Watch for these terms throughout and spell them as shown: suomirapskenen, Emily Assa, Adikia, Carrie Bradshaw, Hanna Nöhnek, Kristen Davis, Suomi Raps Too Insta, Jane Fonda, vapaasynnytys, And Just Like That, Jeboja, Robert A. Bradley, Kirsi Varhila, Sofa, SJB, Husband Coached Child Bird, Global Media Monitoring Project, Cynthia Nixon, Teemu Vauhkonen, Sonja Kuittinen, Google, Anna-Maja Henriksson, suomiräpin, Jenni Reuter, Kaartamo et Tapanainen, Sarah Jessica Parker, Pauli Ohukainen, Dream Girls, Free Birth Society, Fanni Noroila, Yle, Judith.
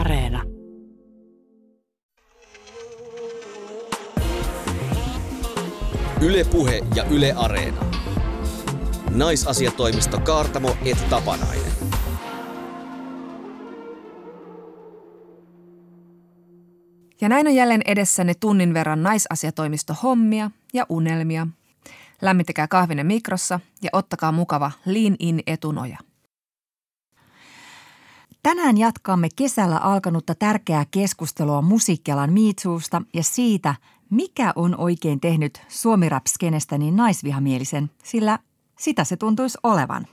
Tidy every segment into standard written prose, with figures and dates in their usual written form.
Areena. Yle Puhe ja Yle Areena. Naisasiatoimisto Kaartamo et Tapanainen. Ja näin on jälleen edessänne tunnin verran naisasiatoimisto hommia ja unelmia. Lämmittäkää kahvinen mikrossa ja ottakaa mukava lean in etunoja. Tänään jatkamme kesällä alkanutta tärkeää keskustelua musiikkialan miitsuusta ja siitä, mikä on oikein tehnyt Suomi Raps-skenestä niin naisvihamielisen, sillä sitä se tuntuisi olevan.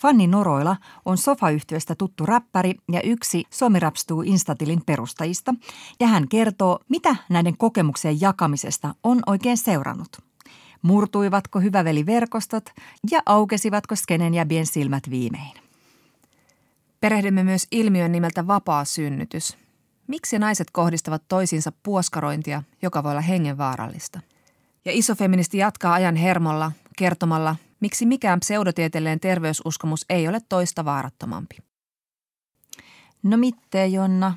Fanni Noroila on Sofa-yhtyeestä tuttu räppäri ja yksi Suomi Raps Too Insta-tilin perustajista, ja hän kertoo, mitä näiden kokemuksien jakamisesta on oikein seurannut. Murtuivatko hyväveliverkostot ja aukesivatko skenen jäbien silmät viimein? Perehdymme myös ilmiön nimeltä vapaa synnytys. Miksi naiset kohdistavat toisiinsa puoskarointia, joka voi olla hengenvaarallista? Ja isofeministi jatkaa ajan hermolla kertomalla, miksi mikään pseudotieteellinen terveysuskomus ei ole toista vaarattomampi. No mittei, Jonna.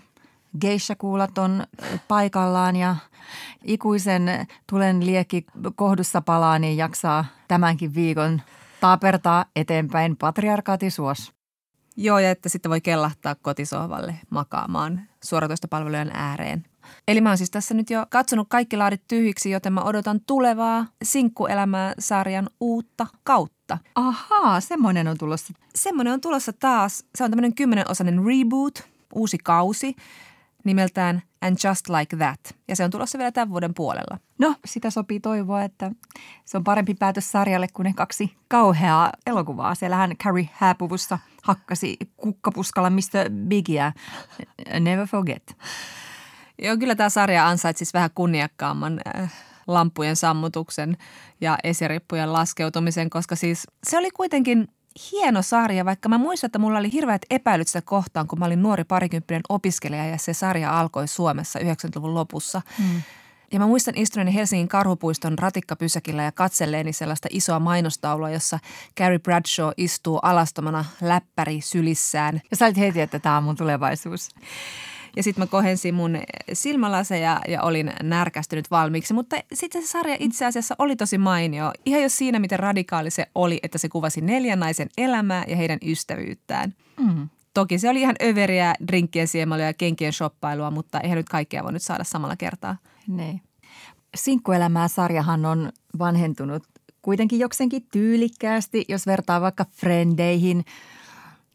Geisha-kuulat on paikallaan ja ikuisen tulen liekki kohdussa palaa, niin jaksaa tämänkin viikon taapertaa eteenpäin patriarkaati suos. Joo, ja että sitten voi kellahtaa kotisohvalle makaamaan suoratoistopalvelujen ääreen. Eli mä oon siis tässä nyt jo katsonut kaikki laadit tyhjiksi, joten mä odotan tulevaa Sinkkuelämää-sarjan uutta kautta. Ahaa, semmoinen on tulossa. Semmoinen on tulossa taas. Se on tämmöinen 10-osainen reboot, uusi kausi nimeltään And Just Like That. Ja se on tulossa vielä tämän vuoden puolella. No, sitä sopii toivoa, että se on parempi päätös sarjalle kuin ne kaksi kauheaa elokuvaa. Siellähän Carrie hääpuvussa hakkasi kukkapuskalla Mr. Biggiä. Never forget. Joo, kyllä tämä sarja ansaitsisi vähän kunniakkaamman lamppujen sammutuksen ja esirippujen laskeutumisen, koska siis se oli kuitenkin hieno sarja, vaikka mä muistan, että mulla oli hirveät epäilyt sitä kohtaan, kun mä olin nuori parikymppinen opiskelija ja se sarja alkoi Suomessa 90-luvun lopussa. Mm. Ja mä muistan istuneeni Helsingin Karhupuiston ratikkapysäkillä ja katselleeni sellaista isoa mainostaulua, jossa Carrie Bradshaw istuu alastomana läppäri sylissään. Ja sä olit heti, että tää on mun tulevaisuus. Ja sitten mä kohensin mun silmälaseja ja olin närkästynyt valmiiksi. Mutta sitten se sarja itse asiassa oli tosi mainio. Ihan jo siinä, miten radikaali se oli, että se kuvasi 4 naisen elämää ja heidän ystävyyttään. Mm. Toki se oli ihan överiä drinkkien siemailuja ja kenkien shoppailua, mutta eihän nyt kaikkea voi nyt saada samalla kertaa. Niin. Sinkkuelämää-sarjahan on vanhentunut kuitenkin jokseenkin tyylikkäästi, jos vertaa vaikka Frendeihin,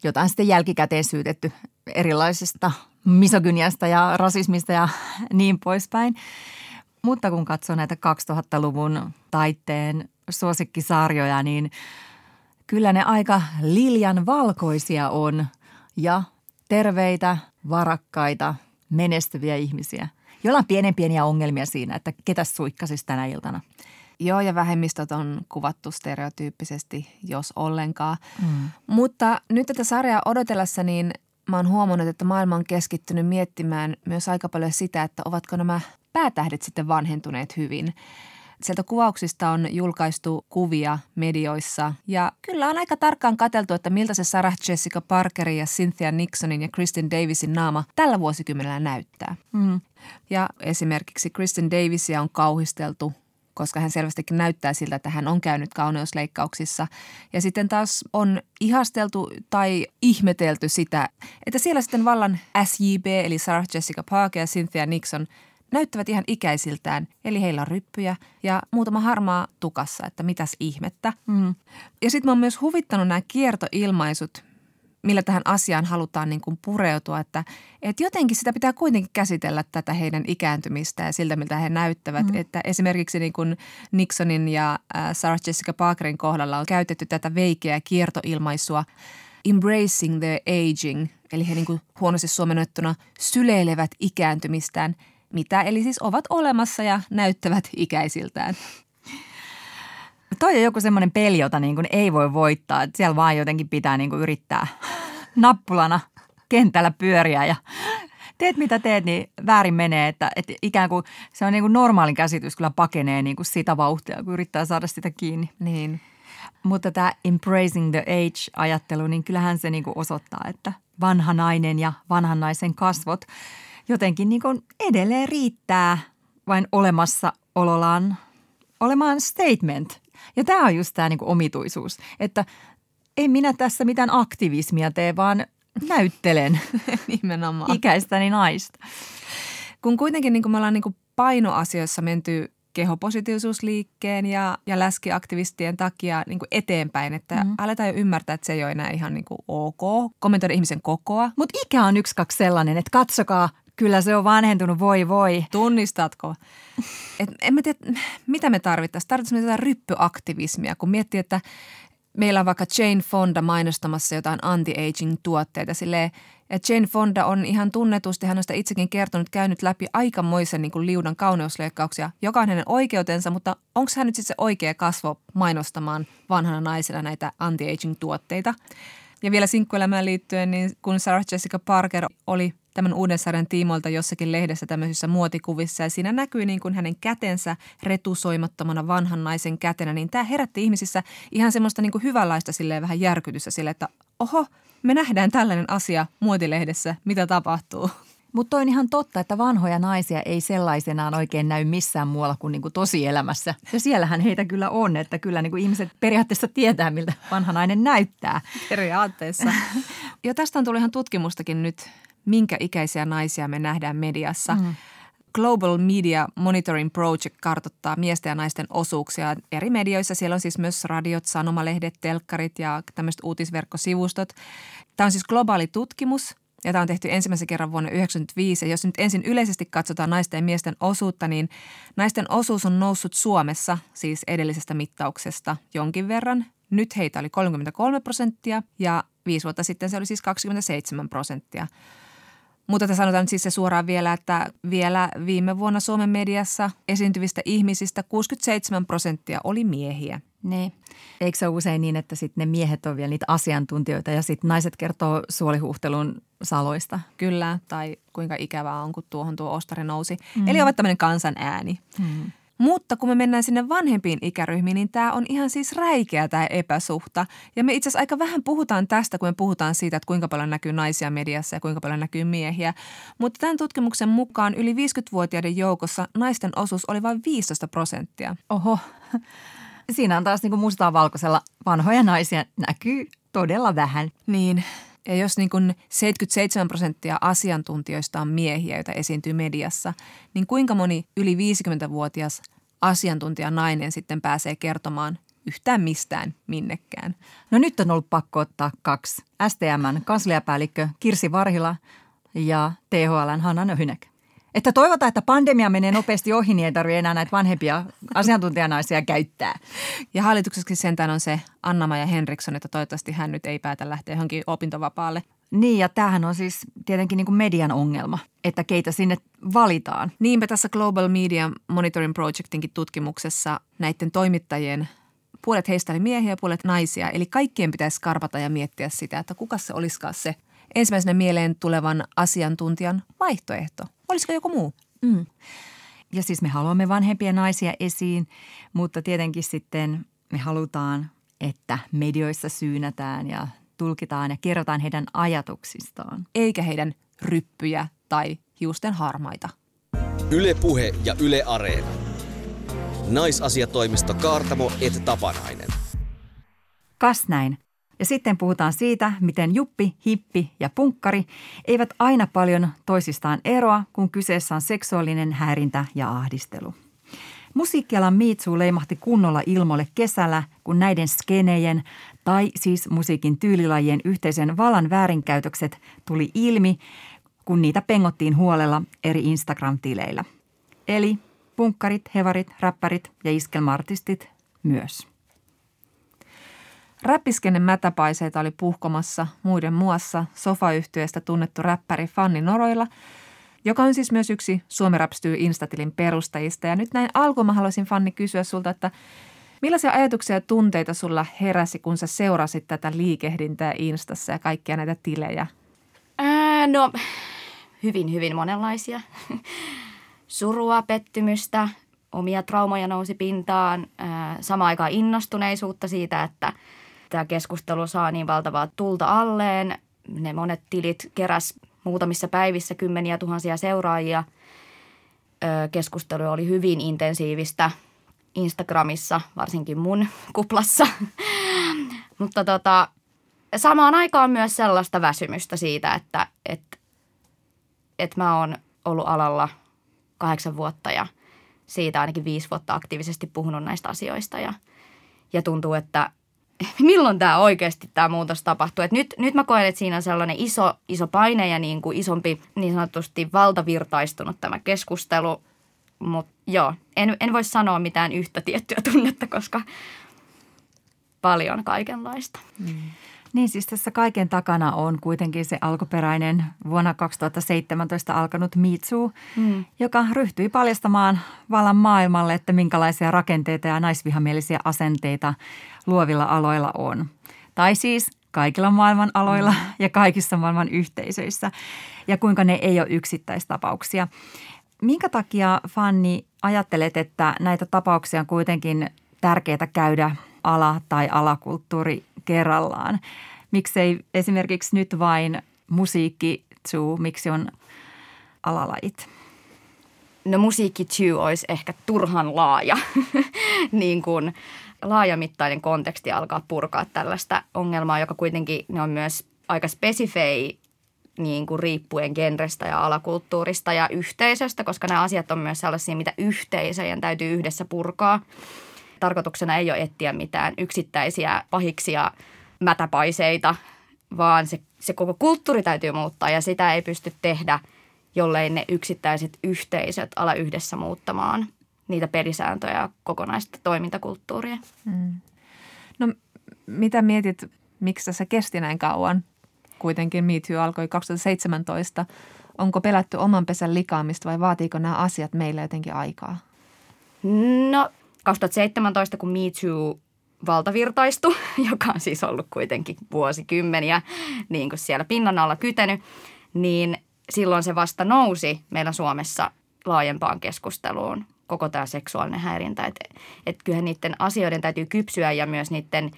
jota on sitten jälkikäteen syytetty erilaisista misogyniasta ja rasismista ja niin poispäin. Mutta kun katsoo näitä 2000-luvun taitteen suosikkisarjoja, niin kyllä ne aika liljan valkoisia on ja terveitä, varakkaita, menestyviä ihmisiä, joilla on pienen pieniä ongelmia siinä, että ketä suikkasisi tänä iltana. Joo, ja vähemmistöt on kuvattu stereotyyppisesti, jos ollenkaan. Mm. Mutta nyt tätä sarjaa odotellessa, niin mä oon huomannut, että maailma on keskittynyt miettimään myös aika paljon sitä, että ovatko nämä päätähdet sitten vanhentuneet hyvin. Sieltä kuvauksista on julkaistu kuvia medioissa ja kyllä on aika tarkkaan katseltu, että miltä se Sarah Jessica Parkerin ja Cynthia Nixonin ja Kristen Davisin naama tällä vuosikymmenellä näyttää. Mm. Ja esimerkiksi Kristen Davisia on kauhisteltu, koska hän selvästikin näyttää siltä, että hän on käynyt kauneusleikkauksissa. Ja sitten taas on ihasteltu tai ihmetelty sitä, että siellä sitten vallan SJB, eli Sarah Jessica Parker ja Cynthia Nixon, näyttävät ihan ikäisiltään. Eli heillä on ryppyjä ja muutama harmaa tukassa, että mitäs ihmettä. Mm. Ja sitten mä oon myös huvittanut nämä kiertoilmaisut, millä tähän asiaan halutaan niin kuin pureutua, että jotenkin sitä pitää kuitenkin käsitellä tätä heidän ikääntymistä ja siltä, miltä he näyttävät. Mm-hmm. Että esimerkiksi niin kuin Nixonin ja Sarah Jessica Parkerin kohdalla on käytetty tätä veikeää kiertoilmaisua embracing their aging, eli he niin kuin huonosti suomennettuna syleilevät ikääntymistään, mitä eli siis ovat olemassa ja näyttävät ikäisiltään. Toi on joku semmoinen peli, jota niin kuin ei voi voittaa, että siellä vaan jotenkin pitää niin kuin yrittää nappulana kentällä pyöriä ja teet mitä teet, niin väärin menee, että ikään kuin se on niin kuin normaalin käsitys kyllä pakenee niin kuin sitä vauhtia, kun yrittää saada sitä kiinni. Niin. Mutta tämä embracing the age-ajattelu, niin kyllähän se niin kuin osoittaa, että vanha nainen ja vanhan naisen kasvot jotenkin niin kuin edelleen riittää vain olemassaolollaan olemaan statement. Ja tämä on just tämä niin kuin omituisuus, että en minä tässä mitään aktivismia tee, vaan näyttelen nimenomaan ikäistäni naista. Kun kuitenkin niin kuin me ollaan niin kuin painoasioissa menty kehopositiivisuusliikkeen ja läskiaktivistien takia niin kuin eteenpäin, että aletaan jo ymmärtää, että se ei ole enää ihan niin kuin ok, kommentoida ihmisen kokoa. Mutta ikä on 1-2 sellainen, että katsokaa, kyllä se on vanhentunut, voi voi. Tunnistatko? Et en mä tiedä, mitä me tarvittaisiin. Tarvittaisiin jotain ryppyaktivismia, kun miettii, että meillä on vaikka Jane Fonda mainostamassa jotain anti-aging-tuotteita silleen. Ja Jane Fonda on ihan tunnetusti, hän on sitä itsekin kertonut, käynyt läpi aikamoisen niin kuin liudan kauneusleikkauksia, joka on hänen oikeutensa, mutta onko hän nyt sitten se oikea kasvo mainostamaan vanhana naisena näitä anti-aging-tuotteita? Ja vielä sinkkuelämään liittyen, niin kun Sarah Jessica Parker oli tämän uuden sarjan tiimoilta jossakin lehdessä tämmöisissä muotikuvissa ja siinä näkyy niin kuin hänen kätensä retusoimattomana vanhan naisen kätenä, niin tämä herätti ihmisissä ihan semmoista niin kuin hyvänlaista silleen vähän järkytystä silleen, että oho, me nähdään tällainen asia muotilehdessä, mitä tapahtuu. Mutta on ihan totta, että vanhoja naisia ei sellaisenaan oikein näy missään muualla kuin niinku tosielämässä. Ja siellähän heitä kyllä on, että kyllä niinku ihmiset periaatteessa tietää, miltä vanha nainen näyttää. Periaatteessa. Ja tästä on tullut ihan tutkimustakin nyt, minkä ikäisiä naisia me nähdään mediassa. Global Media Monitoring Project kartoittaa miesten ja naisten osuuksia eri medioissa. Siellä on siis myös radiot, sanomalehdet, telkkarit ja tämmöiset uutisverkkosivustot. Tämä on siis globaali tutkimus ja tämä on tehty ensimmäisen kerran vuonna 1995. Ja jos nyt ensin yleisesti katsotaan naisten ja miesten osuutta, niin naisten osuus on noussut Suomessa siis edellisestä mittauksesta jonkin verran. Nyt heitä oli 33% ja 5 vuotta sitten se oli siis 27%. Mutta sanotaan siis se suoraan vielä, että vielä viime vuonna Suomen mediassa esiintyvistä ihmisistä 67% oli miehiä. Niin. Eikö se ole usein niin, että sitten ne miehet on vielä niitä asiantuntijoita ja sitten naiset kertoo suolihuhtelun saloista? Kyllä, tai kuinka ikävää on, kun tuo ostari nousi. Eli ovat tämmöinen kansan ääni. Mutta kun me mennään sinne vanhempiin ikäryhmiin, niin tämä on ihan siis räikeä tämä epäsuhta. Ja me itse asiassa aika vähän puhutaan tästä, kun me puhutaan siitä, että kuinka paljon näkyy naisia mediassa ja kuinka paljon näkyy miehiä. Mutta tämän tutkimuksen mukaan yli 50-vuotiaiden joukossa naisten osuus oli vain 15%. Oho, siinä on taas niin kuin mustaa valkoisella. Vanhoja naisia näkyy todella vähän. Niin. Ja jos niin kuin 77% asiantuntijoista on miehiä, joita esiintyy mediassa, niin kuinka moni yli 50-vuotias asiantuntijanainen sitten pääsee kertomaan yhtään mistään minnekään? No nyt on ollut pakko ottaa 2. STM:n kansliapäällikkö Kirsi Varhila ja THL:n Hanna Nöhnek. Että toivotaan, että pandemia menee nopeasti ohi, niin ei tarvitse enää näitä vanhempia asiantuntijanaisia käyttää. Ja hallituksessakin sentään on se Anna-Maja Henriksson, että toivottavasti hän nyt ei päätä lähteä johonkin opintovapaalle. Niin ja tämähän on siis tietenkin niin kuin median ongelma, että keitä sinne valitaan. Niinpä tässä Global Media Monitoring Projectinkin tutkimuksessa näiden toimittajien puolet heistä oli miehiä ja puolet naisia. Eli kaikkien pitäisi karpata ja miettiä sitä, että kuka se olisikaan se ensimmäisenä mieleen tulevan asiantuntijan vaihtoehto. Olisiko joku muu? Ja siis me haluamme vanhempia naisia esiin, mutta tietenkin sitten me halutaan, että medioissa syynätään ja tulkitaan ja kerrotaan heidän ajatuksistaan. Eikä heidän ryppyjä tai hiusten harmaita. Yle Puhe ja Yle Areena. Naisasiatoimisto Kaartamo et Tapanainen. Kas näin. Ja sitten puhutaan siitä, miten juppi, hippi ja punkkari eivät aina paljon toisistaan eroa, kun kyseessä on seksuaalinen häirintä ja ahdistelu. Musiikkialan Me Too leimahti kunnolla ilmoille kesällä, kun näiden skenejen tai siis musiikin tyylilajien yhteisen vallan väärinkäytökset tuli ilmi, kun niitä pengottiin huolella eri Instagram-tileillä. Eli punkkarit, hevarit, räppärit ja iskelma-artistit myös. Räppiskenen mätäpaiseita oli puhkomassa muiden muassa Sofa-yhtyeestä tunnettu räppäri Fanni Noroila, joka on siis myös yksi Suomi Raps Too Insta-tilin perustajista. Ja nyt näin alkuun mä haluaisin, Fanni, kysyä sulta, että millaisia ajatuksia ja tunteita sulla heräsi, kun sä seurasit tätä liikehdintää Instassa ja kaikkia näitä tilejä? No, hyvin monenlaisia. Surua, pettymystä, omia traumoja nousi pintaan, samaan aikaan innostuneisuutta siitä, että tämä keskustelu saa niin valtavaa tulta alleen. ne monet tilit keräs muutamissa päivissä kymmeniä tuhansia seuraajia. Keskustelu oli hyvin intensiivistä Instagramissa, varsinkin mun kuplassa. Mutta samaan aikaan myös sellaista väsymystä siitä, että mä oon ollut alalla 8 vuotta ja siitä ainakin 5 vuotta aktiivisesti puhunut näistä asioista. Ja tuntuu, että milloin tämä oikeasti tämä muutos tapahtuu. Et nyt mä koen, että siinä on sellainen iso paine ja niin kuin isompi, niin sanotusti valtavirtaistunut tämä keskustelu. Mutta joo, en voi sanoa mitään yhtä tiettyä tunnetta, koska paljon kaikenlaista. Mm. Niin siis tässä kaiken takana on kuitenkin se alkuperäinen vuonna 2017 alkanut Me Too, joka ryhtyi paljastamaan vallan maailmalle, että minkälaisia rakenteita ja naisvihamielisiä asenteita luovilla aloilla on. Tai siis kaikilla maailman aloilla ja kaikissa maailman yhteisöissä ja kuinka ne ei ole yksittäistapauksia. Minkä takia, Fanni, ajattelet, että näitä tapauksia on kuitenkin tärkeää käydä ala- tai alakulttuuri kerrallaan? Miksei esimerkiksi nyt vain musiikki too, miksi on alalajit? No musiikki too olisi ehkä turhan laaja, niin kuin laajamittainen konteksti alkaa purkaa tällaista ongelmaa, joka kuitenkin ne on myös aika spesifei niin kuin riippuen genrestä ja alakulttuurista ja yhteisöstä, koska nämä asiat on myös sellaisia, mitä yhteisöjen täytyy yhdessä purkaa. Tarkoituksena ei ole etsiä mitään yksittäisiä pahiksia mätäpaiseita, vaan se koko kulttuuri täytyy muuttaa ja sitä ei pysty tehdä, jollei ne yksittäiset yhteisöt ala yhdessä muuttamaan niitä pelisääntöjä ja kokonaista toimintakulttuuria. Mm. No mitä mietit, miksi se kesti näin kauan? Kuitenkin Me Too alkoi 2017. Onko pelätty oman pesän likaamista vai vaatiiko nämä asiat meillä jotenkin aikaa? No 2017, kun Me Too valtavirtaistui, joka on siis ollut kuitenkin vuosikymmeniä niin kuin siellä pinnan alla kytenyt, niin silloin se vasta nousi meillä Suomessa laajempaan keskusteluun, koko tämä seksuaalinen häirintä. Että kyllähän niiden asioiden täytyy kypsyä ja myös niiden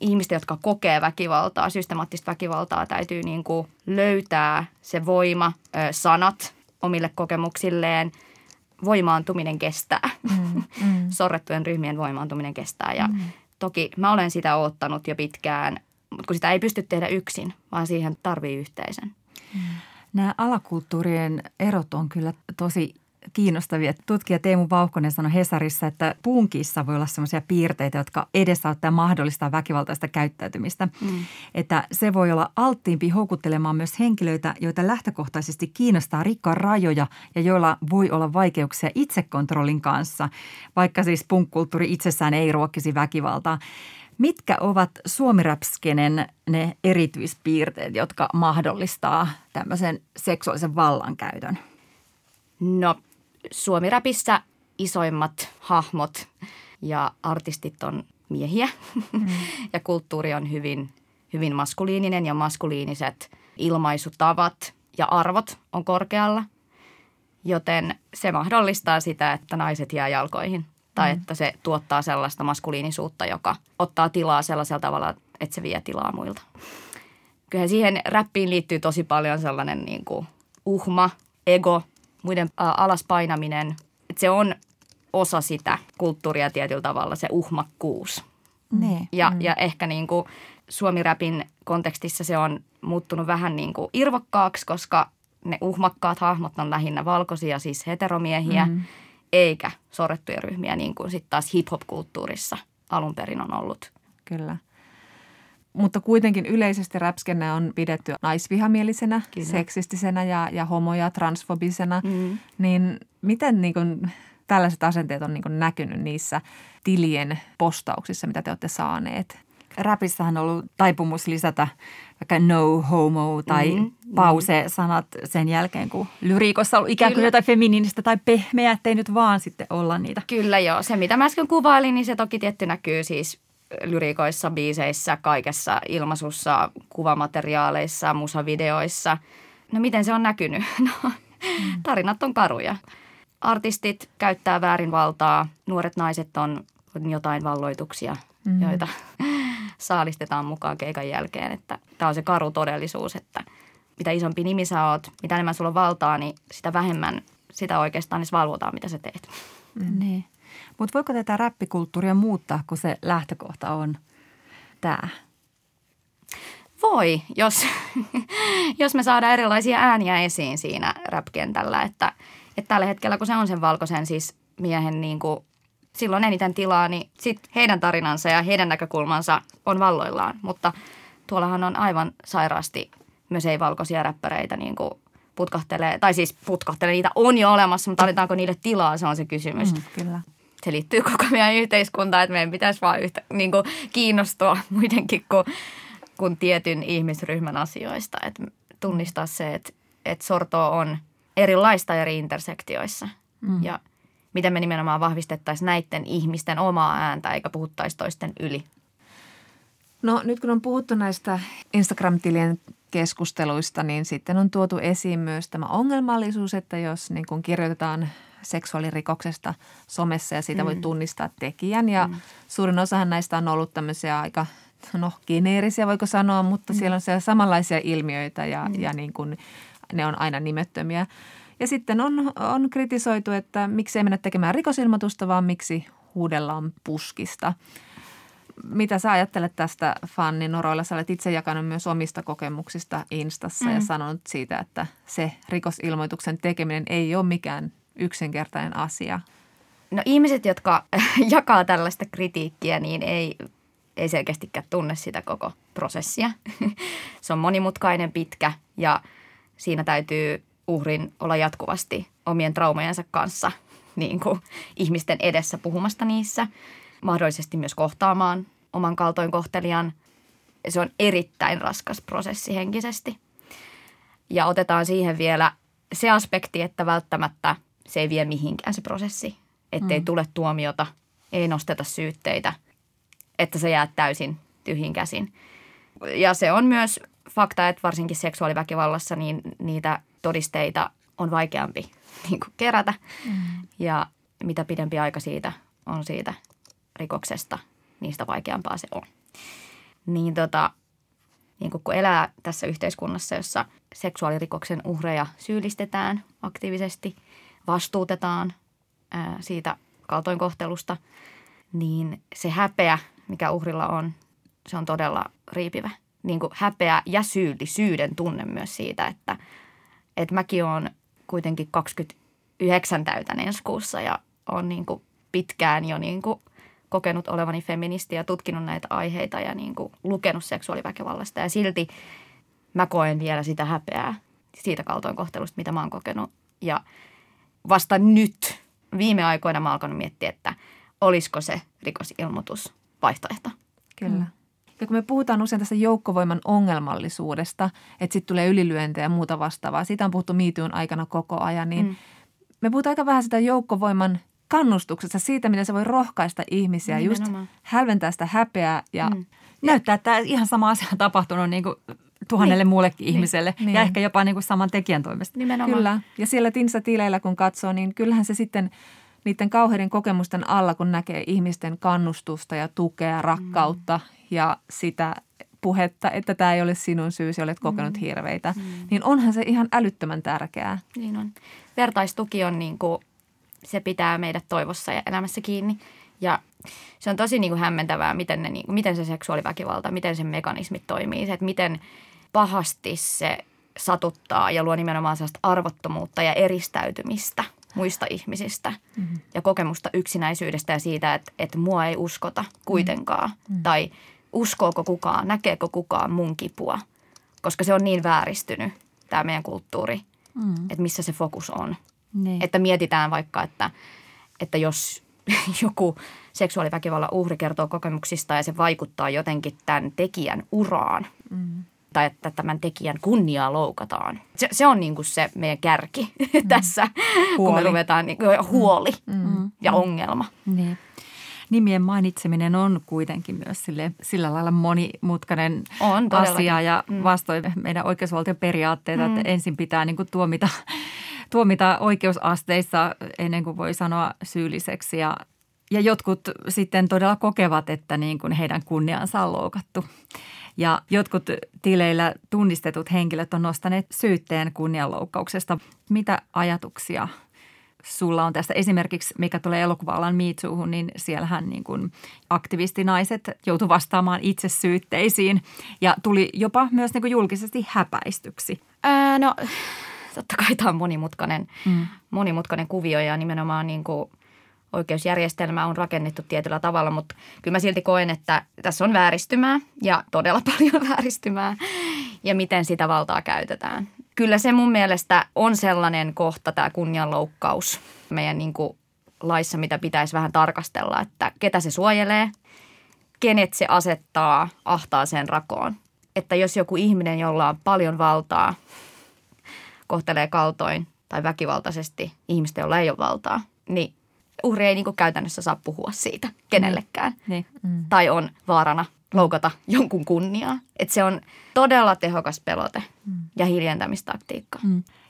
ihmisten, jotka kokee väkivaltaa, systemaattista väkivaltaa, täytyy niin kuin löytää se voima, sanat omille kokemuksilleen. Voimaantuminen kestää. Sorrettujen ryhmien voimaantuminen kestää. Ja toki mä olen sitä oottanut jo pitkään, mutta kun sitä ei pysty tehdä yksin, vaan siihen tarvii yhteisen. Nämä alakulttuurien erot on kyllä tosi kiinnostavia. Tutkija Teemu Vauhkonen sanoi Hesarissa, että punkissa voi olla sellaisia piirteitä, jotka edesauttaa mahdollista väkivaltaista käyttäytymistä. Että se voi olla alttiimpi houkuttelemaan myös henkilöitä, joita lähtökohtaisesti kiinnostaa rikkoa rajoja ja joilla voi olla vaikeuksia itsekontrollin kanssa, vaikka siis punkkulttuuri itsessään ei ruokkisi väkivaltaa. Mitkä ovat Suomi Raps-skenen ne erityispiirteet, jotka mahdollistaa tämmöisen seksuaalisen vallankäytön? No, Suomi Rapissa isoimmat hahmot ja artistit on miehiä ja kulttuuri on hyvin, hyvin maskuliininen ja maskuliiniset ilmaisutavat ja arvot on korkealla, joten se mahdollistaa sitä, että naiset jää jalkoihin tai että se tuottaa sellaista maskuliinisuutta, joka ottaa tilaa sellaisella tavalla, että se vie tilaa muilta. Kyllähän siihen räppiin liittyy tosi paljon sellainen niin kuin uhma, ego, muiden alaspainaminen, että se on osa sitä kulttuuria tietyllä tavalla, se uhmakkuus. Ja ehkä niin kuin Suomi-räpin kontekstissa se on muuttunut vähän niin kuin irvokkaaksi, koska ne uhmakkaat hahmot on lähinnä valkoisia, siis heteromiehiä, eikä sorrettuja ryhmiä, niin kuin sitten taas hip-hop-kulttuurissa alun perin on ollut. Kyllä. Mutta kuitenkin yleisesti räpskenä on pidetty naisvihamielisenä, seksistisenä ja homoja, transfobisena. Niin miten niin kuin tällaiset asenteet on niin kuin näkynyt niissä tilien postauksissa, mitä te olette saaneet? Räpissähän on ollut taipumus lisätä vaikka no homo tai pause-sanat sen jälkeen, kun lyriikossa on ollut ikään kuin jotain feminiinistä tai pehmeää, ettei nyt vaan sitten olla niitä. Kyllä joo. Se, mitä mä äsken kuvailin, niin se toki tietty näkyy siis lyriikoissa, biiseissä, kaikessa ilmaisussa, kuvamateriaaleissa, musavideoissa. No miten se on näkynyt? No, tarinat on karuja. Artistit käyttää väärin valtaa, nuoret naiset on jotain valloituksia, joita saalistetaan mukaan keikan jälkeen, että tämä on se karu todellisuus, että mitä isompi nimi sä oot, mitä enemmän sulla on valtaa, niin sitä vähemmän sitä oikeastaan edes valvotaan, mitä sä teet. Mm. Niin. Mutta voiko tätä räppikulttuuria muuttaa, kun se lähtökohta on tämä? Voi, jos me saadaan erilaisia ääniä esiin siinä rap-kentällä, että tällä hetkellä kun se on sen valkoisen siis miehen niin kuin silloin eniten tilaa, niin sit heidän tarinansa ja heidän näkökulmansa on valloillaan. Mutta tuollahan on aivan sairaasti myös ei-valkoisia räppäreitä niin kuin putkahtelee, tai siis putkahtelee, niitä on jo olemassa, mutta annetaanko niille tilaa, se on se kysymys. Mm, kyllä. Se liittyy koko meidän yhteiskuntaan, että meidän pitäisi vaan yhtä, niin kuin kiinnostua muidenkin kuin tietyn ihmisryhmän asioista. Että tunnistaa se, että sortoa on erilaista eri intersektioissa. Mm. Ja miten me nimenomaan vahvistettaisiin näiden ihmisten omaa ääntä, eikä puhuttaisi toisten yli. No nyt kun on puhuttu näistä Instagram-tilien keskusteluista, niin sitten on tuotu esiin myös tämä ongelmallisuus, että jos niin kun kirjoitetaan seksuaalirikoksesta somessa ja siitä voi tunnistaa tekijän. Ja suurin osahan näistä on ollut tämmöisiä aika, geneerisiä voiko sanoa, mutta siellä on siellä samanlaisia ilmiöitä ja niin kuin ne on aina nimettömiä. Ja sitten on kritisoitu, että miksi ei mennä tekemään rikosilmoitusta, vaan miksi huudellaan puskista. Mitä sä ajattelet tästä, Fanni Noroila? Sä olet itse jakanut myös omista kokemuksista Instassa ja sanonut siitä, että se rikosilmoituksen tekeminen ei ole mikään yksinkertainen asia. No ihmiset, jotka jakaa tällaista kritiikkiä, niin ei selkeästikään tunne sitä koko prosessia. Se on monimutkainen, pitkä ja siinä täytyy uhrin olla jatkuvasti omien traumajansa kanssa niin kuin ihmisten edessä puhumasta niissä. Mahdollisesti myös kohtaamaan oman kaltoinkohtelijan. Se on erittäin raskas prosessi henkisesti. Ja otetaan siihen vielä se aspekti, että välttämättä se ei vie mihinkään se prosessi. Ettei tule tuomiota, ei nosteta syytteitä, että se jää täysin tyhjin käsin. Ja se on myös fakta, että varsinkin seksuaaliväkivallassa niin niitä todisteita on vaikeampi niin kuin kerätä. Ja mitä pidempi aika siitä on siitä rikoksesta, niin sitä vaikeampaa se on. Niin, niin kun elää tässä yhteiskunnassa, jossa seksuaalirikoksen uhreja syyllistetään aktiivisesti, vastuutetaan siitä kaltoinkohtelusta, niin se häpeä, mikä uhrilla on, se on todella riipivä. Niin kuin häpeä ja syyllisyyden tunne myös siitä, että mäkin olen kuitenkin 29 täytän ensi kuussa ja olen niin kuin pitkään jo niin kuin kokenut olevani feministi ja tutkinut näitä aiheita ja niin kuin lukenut seksuaaliväkivallasta. Ja silti mä koen vielä sitä häpeää siitä kaltoinkohtelusta, mitä mä oon kokenut. Ja vasta nyt viime aikoina mä oon alkanut miettiä, että olisiko se rikosilmoitus vaihtoehto. Kyllä. Ja kun me puhutaan usein tästä joukkovoiman ongelmallisuudesta, että sitten tulee ylilyöntejä ja muuta vastaavaa. Siitä on puhuttu MeToon aikana koko ajan, niin me puhutaan aika vähän sitä joukkovoiman kannustuksesta, siitä, miten se voi rohkaista ihmisiä, nimenomaan. Just hälventää sitä häpeää ja näyttää, että ihan sama asia on tapahtunut niin kuin tuhannelle muullekin ihmiselle ja ehkä jopa niin kuin saman tekijän toimesta. Nimenomaan. Kyllä. Ja siellä Insta-tileillä kun katsoo, niin kyllähän se sitten niiden kauheiden kokemusten alla, kun näkee ihmisten kannustusta ja tukea, rakkautta ja sitä puhetta, että tämä ei ole sinun syysi, olet kokenut hirveitä, niin onhan se ihan älyttömän tärkeää. Niin on. Vertaistuki on niin kuin, se pitää meidät toivossa ja elämässä kiinni ja se on tosi niin kuin hämmentävää, miten se seksuaaliväkivalta, miten sen mekanismit toimii, se, että miten pahasti se satuttaa ja luo nimenomaan sellaista arvottomuutta ja eristäytymistä muista ihmisistä ja kokemusta yksinäisyydestä ja siitä, että mua ei uskota kuitenkaan tai uskooko kukaan, näkeekö kukaan mun kipua, koska se on niin vääristynyt tämä meidän kulttuuri, että missä se fokus on. Niin. Että mietitään vaikka, että jos joku seksuaaliväkivallan uhri kertoo kokemuksista ja se vaikuttaa jotenkin tämän tekijän uraan tai että tämän tekijän kunniaa loukataan. Se on niin kuin se meidän kärki tässä, huoli. Kun me ruvetaan niin kuin, huoli ja ongelma. Niin. Nimien mainitseminen on kuitenkin myös sillä lailla monimutkainen asia ja vastoin meidän oikeusvaltioperiaatteita, että ensin pitää niin kuin tuomita oikeusasteissa ennen kuin voi sanoa syylliseksi ja Ja jotkut sitten todella kokevat, että niin kuin heidän kunniansa on loukattu. Ja jotkut tileillä tunnistetut henkilöt on nostaneet syytteen kunnianloukkauksesta. Mitä ajatuksia sulla on tästä? Esimerkiksi mikä tulee elokuva-alan miitsuuhun, niin siellähän niin kuin aktivistinaiset joutuivat vastaamaan itse syytteisiin ja tuli jopa myös niin kuin julkisesti häpäistyksi. No totta kai tämä on monimutkainen kuvio ja nimenomaan niin kuin oikeusjärjestelmä on rakennettu tietyllä tavalla, mutta kyllä mä silti koen, että tässä on vääristymää ja todella paljon vääristymää ja miten sitä valtaa käytetään. Kyllä se mun mielestä on sellainen kohta tämä kunnianloukkaus meidän niin kuin laissa, mitä pitäisi vähän tarkastella, että ketä se suojelee, kenet se asettaa ahtaaseen rakoon. Että jos joku ihminen, jolla on paljon valtaa, kohtelee kaltoin tai väkivaltaisesti ihmistä, jolla ei ole valtaa, niin uhri ei niin kuin käytännössä saa puhua siitä kenellekään tai on vaarana loukata jonkun kunniaa. Että se on todella tehokas pelote ja hiljentämistaktiikka.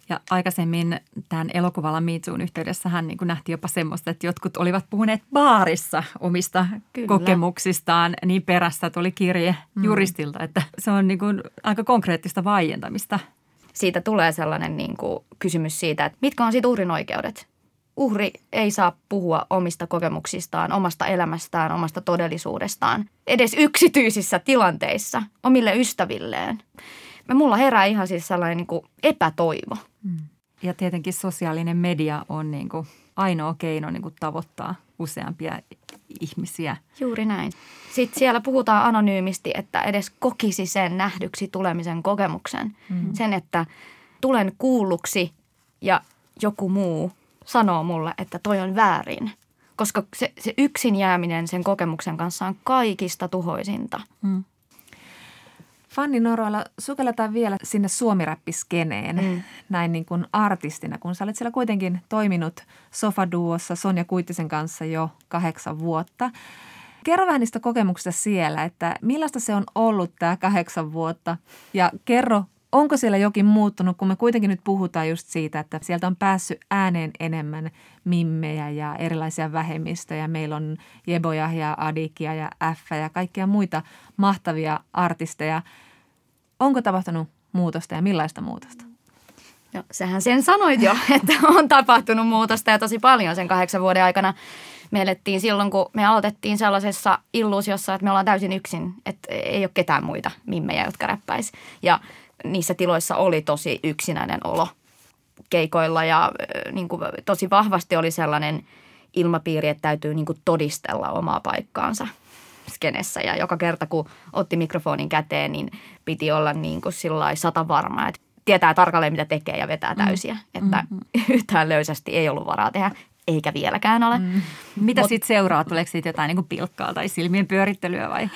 Ja aikaisemmin tämän elokuvalla Me Toon yhteydessä hän niin kuin nähti jopa semmoista, että jotkut olivat puhuneet baarissa omista kokemuksistaan. Niin perässä tuli kirje juristilta, että se on niin kuin aika konkreettista vaientamista. Siitä tulee sellainen niin kuin kysymys siitä, että mitkä on siitä uhrin oikeudet. Uhri ei saa puhua omista kokemuksistaan, omasta elämästään, omasta todellisuudestaan, edes yksityisissä tilanteissa, omille ystävilleen. Mulla herää ihan siis sellainen niin kuin epätoivo. Ja tietenkin sosiaalinen media on niin kuin ainoa keino niin kuin tavoittaa useampia ihmisiä. Juuri näin. Sitten siellä puhutaan anonyymisti, että edes kokisi sen nähdyksi tulemisen kokemuksen. Sen, että tulen kuulluksi ja joku muu sanoo mulle, että toi on väärin, koska se yksin jääminen sen kokemuksen kanssa on kaikista tuhoisinta. Fanni Noroila, sukelletaan vielä sinne suomirappiskeneen näin niin kuin artistina, kun sä olet siellä kuitenkin toiminut Sofa-duossa Sonja Kuittisen kanssa jo 8 vuotta. Kerro vähän niistä kokemuksista siellä, että millaista se on ollut tämä 8 vuotta ja kerro, onko siellä jokin muuttunut, kun me kuitenkin nyt puhutaan just siitä, että sieltä on päässyt ääneen enemmän mimmejä ja erilaisia vähemmistöjä. Meillä on Jeboja ja Adikia ja F ja kaikkia muita mahtavia artisteja. Onko tapahtunut muutosta ja millaista muutosta? No, sähän sen sanoit jo, että on tapahtunut muutosta ja tosi paljon sen 8 vuoden aikana. Me elettiin silloin, kun me aloitettiin sellaisessa illuusiossa, että me ollaan täysin yksin, että ei ole ketään muita mimmejä, jotka räppäisi. Ja niissä tiloissa oli tosi yksinäinen olo keikoilla ja niin kuin, tosi vahvasti oli sellainen ilmapiiri, että täytyy niin kuin, todistella omaa paikkaansa skenessä. Ja joka kerta, kun otti mikrofonin käteen, niin piti olla niin kuin sillai 100% varma, että tietää tarkalleen, mitä tekee ja vetää täysiä. Että yhtään löysästi ei ollut varaa tehdä, eikä vieläkään ole. Mitä sitten seuraa? Tuleeko siitä jotain niin kuin pilkkaa tai silmien pyörittelyä vai?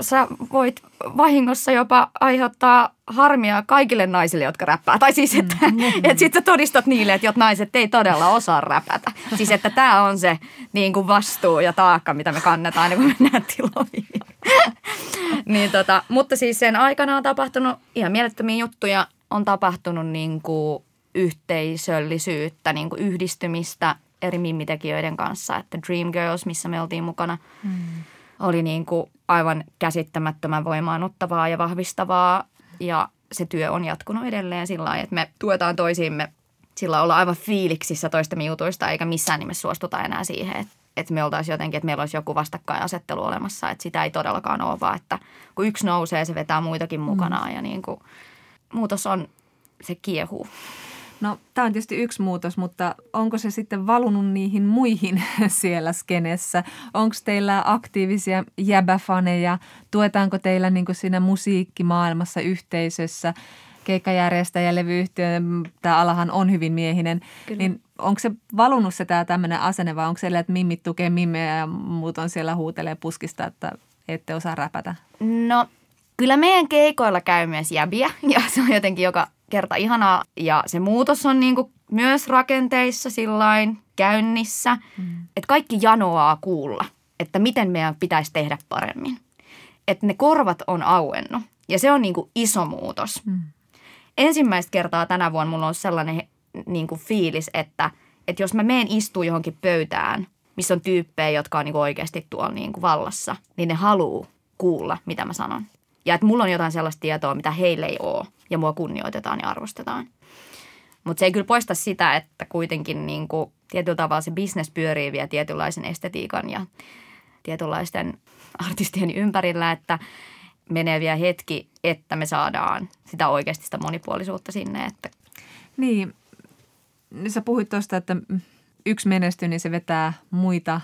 Sä voit vahingossa jopa aiheuttaa harmia kaikille naisille, jotka räppää. Tai siis, että et sit sä todistat niille, että naiset ei todella osaa räpätä. Siis, että tää on se niin kuin vastuu ja taakka, mitä me kannetaan, kun mennään tiloihin. Mutta siis sen aikana on tapahtunut ihan mielettömiä juttuja. On tapahtunut niin kuin yhteisöllisyyttä, niin kuin yhdistymistä eri mimmitekijöiden kanssa. Että Dream Girls, missä me oltiin mukana, oli niin kuin aivan käsittämättömän voimaanottavaa ja vahvistavaa ja se työ on jatkunut edelleen sillä lailla, että me tuetaan toisiimme sillä olla aivan fiiliksissä toistemme jutuista eikä missään nimessä suostuta enää siihen, että me oltaisiin jotenkin, että meillä olisi joku vastakkainasettelu olemassa, että sitä ei todellakaan ole vaan, että kun yksi nousee, se vetää muitakin mukanaan ja niin kuin muutos on, se kiehuu. No tämä on tietysti yksi muutos, mutta onko se sitten valunut niihin muihin siellä skenessä? Onko teillä aktiivisia jäbäfaneja? Tuetaanko teillä niin kuin siinä musiikkimaailmassa, yhteisössä, keikkajärjestäjä, levyyhtiön, tämä alahan on hyvin miehinen. Niin onko se valunut se tämä tämmöinen asenne vai onko siellä, että mimmit tukee mimmeä ja muut on siellä huutelee puskista, että ette osaa räpätä? No kyllä meidän keikoilla käy myös jäbiä ja se on jotenkin joka kerta ihanaa. Ja se muutos on niinku myös rakenteissa sillain käynnissä, että kaikki janoaa kuulla, että miten meidän pitäisi tehdä paremmin. Että ne korvat on auennut ja se on niinku iso muutos. Ensimmäistä kertaa tänä vuonna mulla on sellainen niinku fiilis, että jos mä menen istuun johonkin pöytään, missä on tyyppejä, jotka on niin kuin oikeasti tuolla niin kuin vallassa, niin ne haluaa kuulla, mitä mä sanon. Ja että mulla on jotain sellaista tietoa, mitä heillä ei ole, ja mua kunnioitetaan ja arvostetaan. Mutta se ei kyllä poista sitä, että kuitenkin niin kuin tietyllä tavalla se business pyörii vielä tietynlaisen estetiikan ja tietynlaisten artistien ympärillä, että menee vielä hetki, että me saadaan sitä oikeasti sitä monipuolisuutta sinne. Että. Niin, sä puhuit tuosta, että yksi menestyy, niin se vetää muita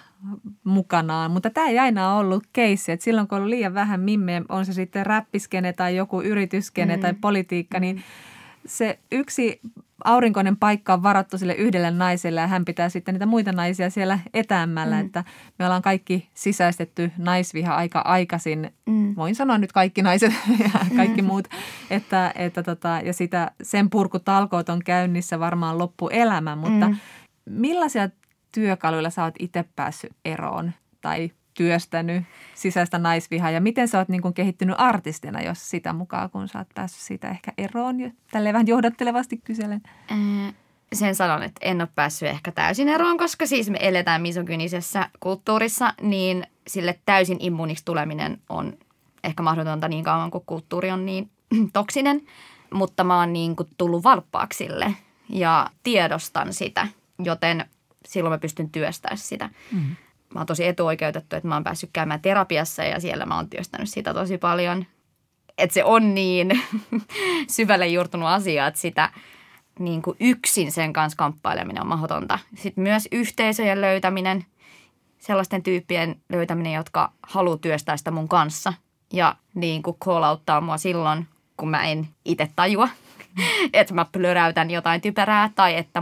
mukanaan, mutta tämä ei aina ollut keissi, että silloin kun on liian vähän mimmejä, on se sitten räppiskene tai joku yritysskene tai politiikka, niin se yksi aurinkoinen paikka on varattu sille yhdelle naiselle ja hän pitää sitten niitä muita naisia siellä etäämmällä, että me ollaan kaikki sisäistetty naisviha aika aikaisin. Voin sanoa nyt kaikki naiset ja kaikki muut, että ja sitä sen purkutalkoot on käynnissä varmaan loppuelämä, mutta millaisia työkaluilla sä oot itse päässyt eroon tai työstänyt sisäistä naisvihaa ja miten sä oot niin kuin kehittynyt artistina, jos sitä mukaan, kun sä oot päässyt siitä ehkä eroon? Tälleen vähän johdattelevasti kyselen. Sen sanon, että en ole päässyt ehkä täysin eroon, koska siis me eletään misogynisessä kulttuurissa, niin sille täysin immuuniksi tuleminen on ehkä mahdotonta niin kauan, kun kulttuuri on niin toksinen, mutta mä oon niin kuin tullut valppaaksi sille ja tiedostan sitä, joten silloin mä pystyn työstämään sitä. Mä oon tosi etuoikeutettu, että mä oon päässyt käymään terapiassa ja siellä mä oon työstänyt sitä tosi paljon. Että se on niin syvälle juurtunut asia, että sitä niin kuin yksin sen kanssa kamppaileminen on mahdotonta. Sitten myös yhteisöjen löytäminen, sellaisten tyyppien löytäminen, jotka haluaa työstää sitä mun kanssa. Ja niin kuin call-outtaa mua silloin, kun mä en itse tajua, että mä plöräytän jotain typerää tai että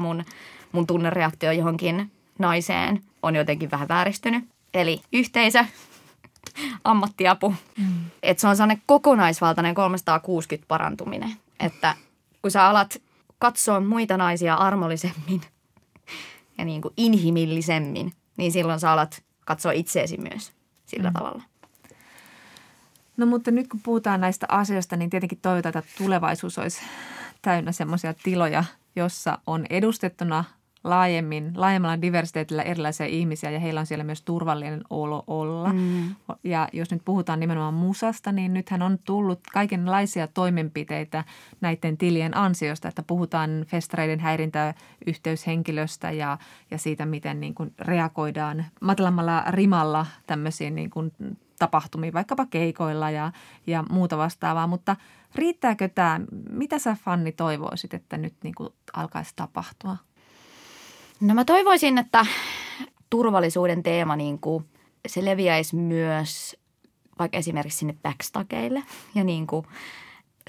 mun tunnereaktio johonkin naiseen on jotenkin vähän vääristynyt. Eli yhteisö, ammattiapu. Että se on sellainen kokonaisvaltainen 360 parantuminen. Että kun sä alat katsoa muita naisia armollisemmin ja niin kuin inhimillisemmin, niin silloin sä alat katsoa itseesi myös sillä tavalla. No mutta nyt kun puhutaan näistä asioista, niin tietenkin toivotaan, että tulevaisuus olisi täynnä semmoisia tiloja, jossa on edustettuna laajemmalla diversiteetillä erilaisia ihmisiä ja heillä on siellä myös turvallinen olo olla. Ja jos nyt puhutaan nimenomaan musasta, niin nythän on tullut kaikenlaisia toimenpiteitä näiden tilien ansiosta, että puhutaan festareiden häirintäyhteyshenkilöstä ja siitä, miten niin kuin reagoidaan matalammalla rimalla tämmöisiin niin kuin tapahtumiin, vaikkapa keikoilla ja muuta vastaavaa, mutta riittääkö tämä? Mitä sä, Fanni, toivoisit, että nyt niin kuin alkaisi tapahtua? No mä toivoisin, että turvallisuuden teema niin kuin, se leviäisi myös vaikka esimerkiksi sinne backstageille ja niin kuin,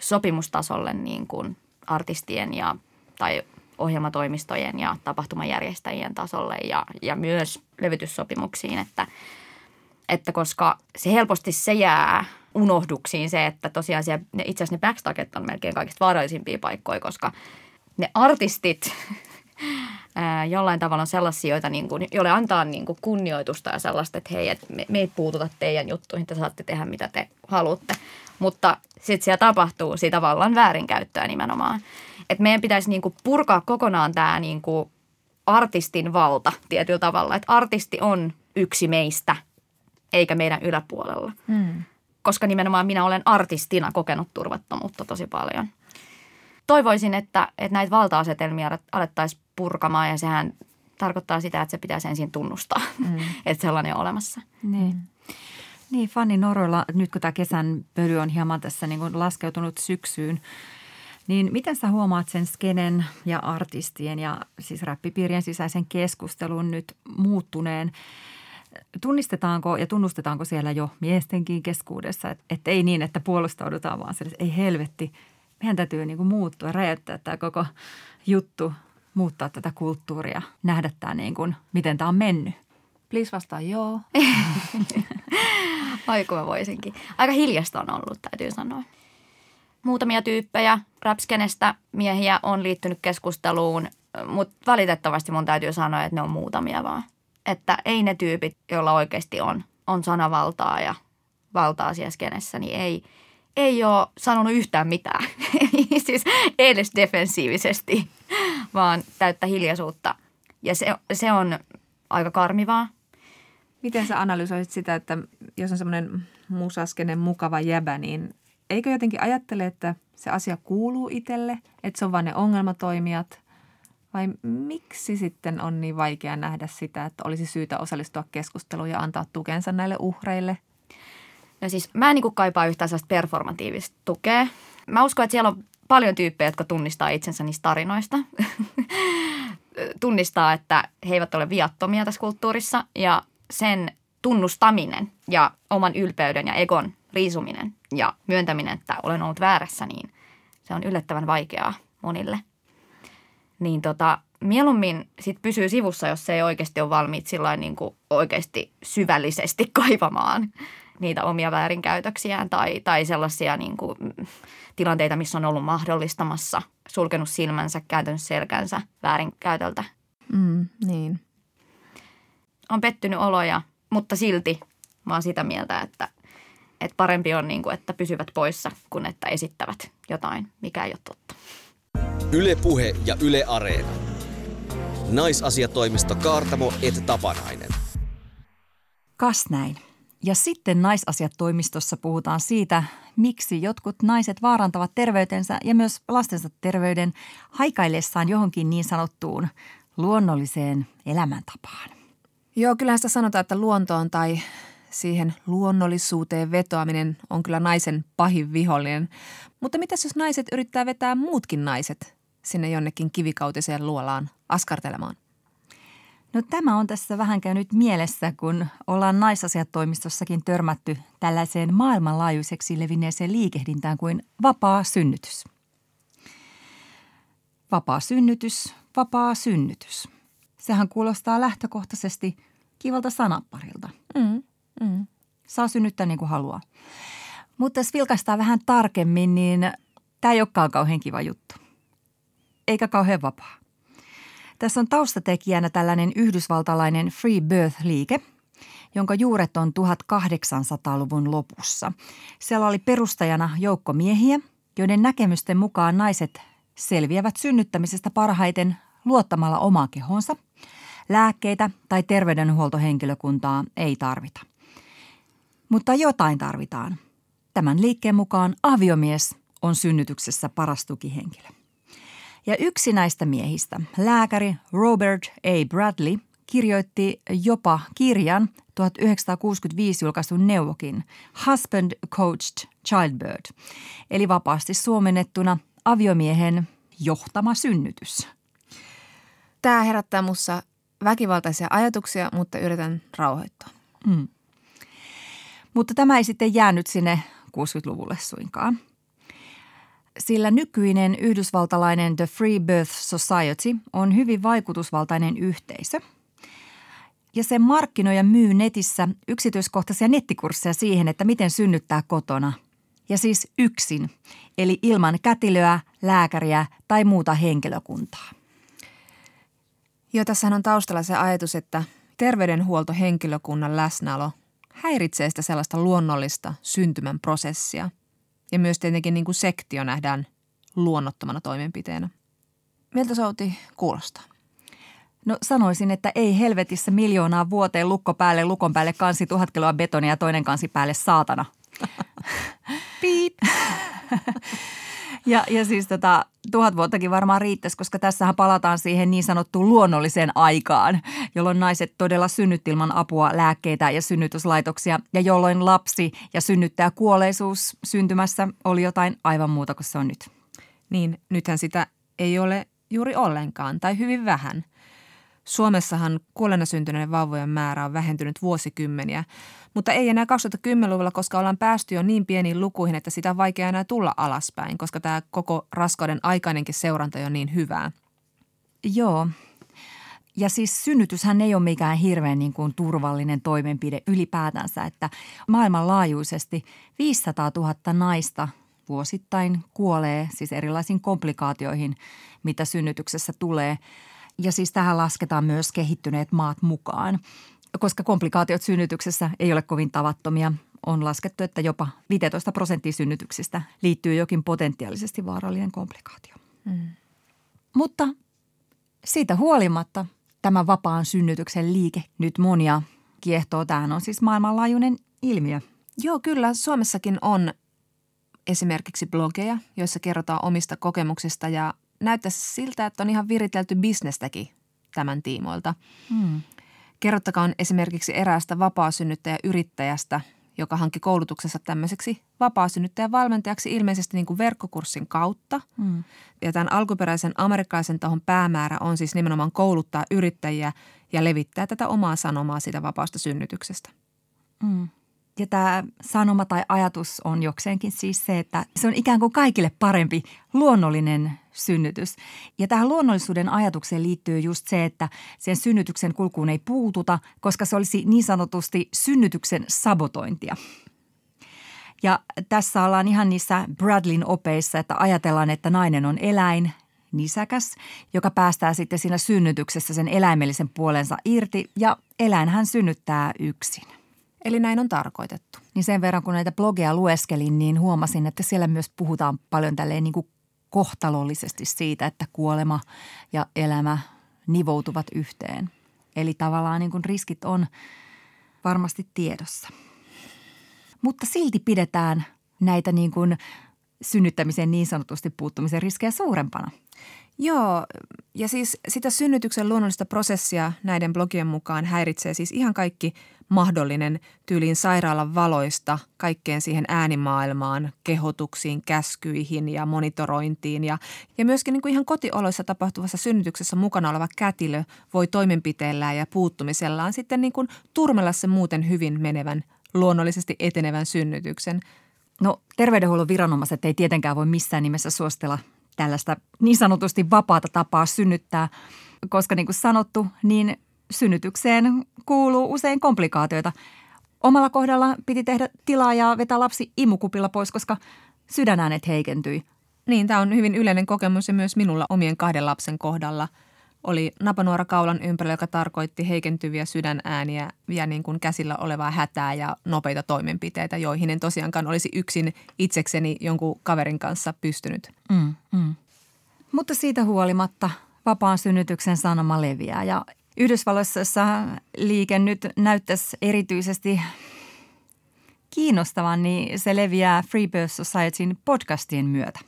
sopimustasolle niin kuin, artistien ja, tai ohjelmatoimistojen ja tapahtumajärjestäjien tasolle ja myös levytyssopimuksiin, että koska se helposti se jää unohduksiin se, että tosiaan siellä, itse asiassa ne backstaget on melkein kaikista vaarallisimpia paikkoja, koska ne artistit jollain tavalla on sellaisia, joita niin kuin, jolle antaa niin kuin kunnioitusta ja sellaista, että hei, et me ei puututa teidän juttuihin, te saatte tehdä mitä te haluatte. Mutta sitten siellä tapahtuu siitä tavallaan väärinkäyttöä nimenomaan. Et meidän pitäisi niin kuin purkaa kokonaan tämä niin kuin artistin valta tietyllä tavalla, että artisti on yksi meistä eikä meidän yläpuolella. Koska nimenomaan minä olen artistina kokenut turvattomuutta tosi paljon. Toivoisin, että näitä valta-asetelmia alettaisiin purkamaan ja sehän tarkoittaa sitä, että se pitäisi ensin tunnustaa, että sellainen on olemassa. Niin, Fanni Noroila, nyt kun tämä kesän pöly on hieman tässä niin kuin laskeutunut syksyyn, niin miten sä huomaat sen skenen ja artistien ja siis räppipiirien sisäisen keskustelun nyt muuttuneen? Tunnistetaanko ja tunnustetaanko siellä jo miestenkin keskuudessa, että ei niin, että puolustaudutaan vaan sellaiset, ei helvetti, meidän täytyy niin kuin muuttua, räjäyttää tämä koko juttu, muuttaa tätä kulttuuria, nähdä tämä niin kuin, miten tämä on mennyt. Please vastaa joo. Aiku mä voisinkin. Aika hiljasta on ollut, täytyy sanoa. Muutamia tyyppejä rapskenestä miehiä on liittynyt keskusteluun, mutta valitettavasti mun täytyy sanoa, että ne on muutamia vaan. Että ei ne tyypit, joilla oikeasti on sanavaltaa ja valtaa siellä skenessä, niin ei ole sanonut yhtään mitään. Siis edes defensiivisesti, vaan täyttä hiljaisuutta. Ja se on aika karmivaa. Miten sä analysoisit sitä, että jos on semmoinen musaskenen mukava jäbä, niin eikö jotenkin ajattele, että se asia kuuluu itselle, että se on vain ne ongelmatoimijat? Vai miksi sitten on niin vaikea nähdä sitä, että olisi syytä osallistua keskusteluun ja antaa tukensa näille uhreille? No siis mä en niin kuin kaipaa yhtään sellaista performatiivista tukea. Mä uskon, että siellä on paljon tyyppejä, jotka tunnistaa itsensä niistä tarinoista. Tunnistaa, että he eivät ole viattomia tässä kulttuurissa ja sen tunnustaminen ja oman ylpeyden ja egon riisuminen ja myöntäminen, että olen ollut väärässä, niin se on yllättävän vaikeaa monille. Niin mieluummin sit pysyy sivussa, jos se ei oikeasti ole valmiit sillain niin kuin oikeasti syvällisesti kaivamaan niitä omia väärinkäytöksiään tai sellaisia niin kuin tilanteita, missä on ollut mahdollistamassa, sulkenut silmänsä, kääntänyt selkänsä väärinkäytöltä. Niin. On pettynyt oloja, mutta silti mä oon sitä mieltä, että parempi on, niin kuin, että pysyvät poissa, kuin että esittävät jotain, mikä ei ole totta. Yle Puhe ja Yle Areena. Naisasiatoimisto Kaartamo et Tapanainen. Kas näin. Ja sitten naisasiatoimistossa puhutaan siitä, miksi jotkut naiset vaarantavat terveytensä ja myös lastensa terveyden haikaillessaan johonkin niin sanottuun luonnolliseen elämäntapaan. Joo, kyllähän sitä sanotaan, että luontoon tai siihen luonnollisuuteen vetoaminen on kyllä naisen pahin vihollinen. Mutta mitäs jos naiset yrittää vetää muutkin naiset sinne jonnekin kivikautiseen luolaan askartelemaan? No tämä on tässä vähän käynyt mielessä, kun ollaan naisasiatoimistossakin törmätty tällaiseen maailmanlaajuiseksi levinneeseen liikehdintään kuin vapaa synnytys. Vapaa synnytys, vapaa synnytys. Sehän kuulostaa lähtökohtaisesti kivalta sanaparilta. Mm. Saa synnyttää niin kuin haluaa. Mutta jos vilkaistaan vähän tarkemmin, niin tämä ei olekaan kauhean kiva juttu. Eikä kauhean vapaa. Tässä on taustatekijänä tällainen yhdysvaltalainen Free Birth-liike, jonka juuret on 1800-luvun lopussa. Siellä oli perustajana joukko miehiä, joiden näkemysten mukaan naiset selviävät synnyttämisestä parhaiten luottamalla omaa kehonsa. Lääkkeitä tai terveydenhuoltohenkilökuntaa ei tarvita. Mutta jotain tarvitaan. Tämän liikkeen mukaan aviomies on synnytyksessä paras tukihenkilö. Ja yksi näistä miehistä, lääkäri Robert A. Bradley, kirjoitti jopa kirjan 1965 julkaistun neuvokin Husband Coached Child Bird, eli vapaasti suomennettuna aviomiehen johtama synnytys. Tämä herättää musta väkivaltaisia ajatuksia, mutta yritän rauhoittua. Mutta tämä ei sitten jäänyt sinne 60-luvulle suinkaan. Sillä nykyinen yhdysvaltalainen The Free Birth Society on hyvin vaikutusvaltainen yhteisö. Ja se markkinoi ja myy netissä yksityiskohtaisia nettikursseja siihen, että miten synnyttää kotona. Ja siis yksin, eli ilman kätilöä, lääkäriä tai muuta henkilökuntaa. Joo, tässähän on taustalla se ajatus, että terveydenhuoltohenkilökunnan läsnäolo häiritsee sitä sellaista luonnollista syntymän prosessia. Ja myös tietenkin niin kuin sektio nähdään luonnottomana toimenpiteenä. Miltä Souti kuulostaa? No sanoisin, että ei helvetissä miljoonaa vuoteen lukko päälle, lukon päälle kansi 1000 kiloa betonia ja toinen kansi päälle saatana. Piip! Ja siis 1000 vuottakin varmaan riittäisi, koska tässähän palataan siihen niin sanottuun luonnolliseen aikaan, jolloin naiset todella synnytti ilman apua, lääkkeitä ja synnytyslaitoksia ja jolloin lapsi ja synnyttäjä kuolleisuus syntymässä oli jotain aivan muuta kuin se on nyt. Niin, nythän sitä ei ole juuri ollenkaan tai hyvin vähän. Suomessahan kuolleena syntyneiden vauvojen määrä on vähentynyt vuosikymmeniä, mutta ei enää 2010-luvulla, koska ollaan päästy jo niin pieniin lukuihin, että sitä on vaikea enää tulla alaspäin, koska tämä koko raskauden aikainenkin seuranta on niin hyvää. Joo, ja siis synnytyshän ei ole mikään hirveän niin kuin turvallinen toimenpide ylipäätänsä, että maailmanlaajuisesti 500 000 naista vuosittain kuolee siis erilaisiin komplikaatioihin, mitä synnytyksessä tulee. Ja siis tähän lasketaan myös kehittyneet maat mukaan, koska komplikaatiot synnytyksessä ei ole kovin tavattomia. On laskettu, että jopa 15% synnytyksistä liittyy jokin potentiaalisesti vaarallinen komplikaatio. Mutta siitä huolimatta tämä vapaan synnytyksen liike nyt monia kiehtoo. Tämähän on siis maailmanlaajuinen ilmiö. Joo, kyllä. Suomessakin on esimerkiksi blogeja, joissa kerrotaan omista kokemuksista ja näyttäisi siltä, että on ihan viritelty bisnestäkin tämän tiimoilta. Hmm. Kerrottakaa on esimerkiksi eräästä vapaasynnyttäjäyrittäjästä, joka hankki koulutuksensa tämmöiseksi vapaasynnyttäjän valmentajaksi ilmeisesti niin kuin verkkokurssin kautta. Mm. Ja tämän alkuperäisen amerikkalaisen tahon päämäärä on siis nimenomaan kouluttaa yrittäjiä ja levittää tätä omaa sanomaa siitä vapaasta synnytyksestä. Mm. Ja tämä sanoma tai ajatus on jokseenkin siis se, että se on ikään kuin kaikille parempi luonnollinen synnytys. Ja tähän luonnollisuuden ajatukseen liittyy just se, että sen synnytyksen kulkuun ei puututa, koska se olisi niin sanotusti synnytyksen sabotointia. Ja tässä ollaan ihan niissä Bradleyn opeissa, että ajatellaan, että nainen on eläin, nisäkäs, joka päästää sitten siinä synnytyksessä sen eläimellisen puolensa irti ja eläinhän synnyttää yksin. Eli näin on tarkoitettu. Niin sen verran, kun näitä blogeja lueskelin, niin huomasin, että siellä myös puhutaan paljon tälleen niin kuin kohtalollisesti siitä, että kuolema ja elämä nivoutuvat yhteen. Eli tavallaan niin kuin riskit on varmasti tiedossa. Mutta silti pidetään näitä niin kuin synnyttämisen niin sanotusti puuttumisen riskejä suurempana. Joo, ja siis sitä synnytyksen luonnollista prosessia näiden blogien mukaan häiritsee siis ihan kaikki mahdollinen tyyliin sairaalan valoista, kaikkeen siihen äänimaailmaan, kehotuksiin, käskyihin ja monitorointiin. Ja myöskin niin kuin ihan kotioloissa tapahtuvassa synnytyksessä mukana oleva kätilö voi toimenpiteellään ja puuttumisellaan sitten niin kuin turmella sen muuten hyvin menevän, luonnollisesti etenevän synnytyksen. No terveydenhuollon viranomaiset ei tietenkään voi missään nimessä suostella tällaista niin sanotusti vapaata tapaa synnyttää, koska niin kuin sanottu, niin synnytykseen kuuluu usein komplikaatioita. Omalla kohdalla piti tehdä tilaa ja vetää lapsi imukupilla pois, koska sydänäänet heikentyi. Niin, tämä on hyvin yleinen kokemus ja myös minulla omien 2 lapsen kohdalla oli napanuora kaulan ympärillä, joka tarkoitti heikentyviä sydänääniä ja niin kuin käsillä olevaa hätää ja nopeita toimenpiteitä, joihin en tosiaankaan olisi yksin itsekseni jonkun kaverin kanssa pystynyt. Mutta siitä huolimatta vapaan synnytyksen sanoma leviää ja Yhdysvalloissa liike nyt näyttäisi erityisesti kiinnostavan, niin se leviää Free Birth Societyn podcastien myötä.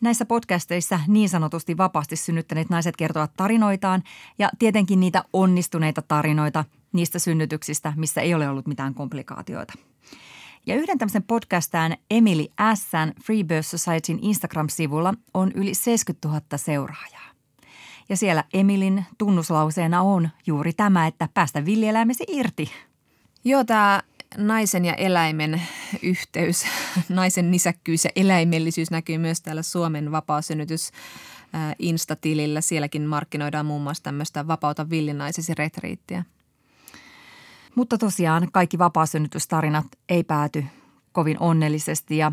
Näissä podcasteissa niin sanotusti vapaasti synnyttäneet naiset kertovat tarinoitaan ja tietenkin niitä onnistuneita tarinoita niistä synnytyksistä, missä ei ole ollut mitään komplikaatioita. Ja yhden tämmöisen podcastaan Emily Assan Free Birth Societyn Instagram-sivulla on yli 70 000 seuraajaa. Ja siellä Emilin tunnuslauseena on juuri tämä, että päästä villieläimesi irti. Joo, tämä naisen ja eläimen yhteys, naisen nisäkkyys ja eläimellisyys näkyy myös täällä Suomen vapaasynnytys Insta-tilillä. Sielläkin markkinoidaan muun muassa tämmöistä vapauta villinaisesi retriittiä. Mutta tosiaan kaikki vapaasynnytystarinat ei pääty kovin onnellisesti ja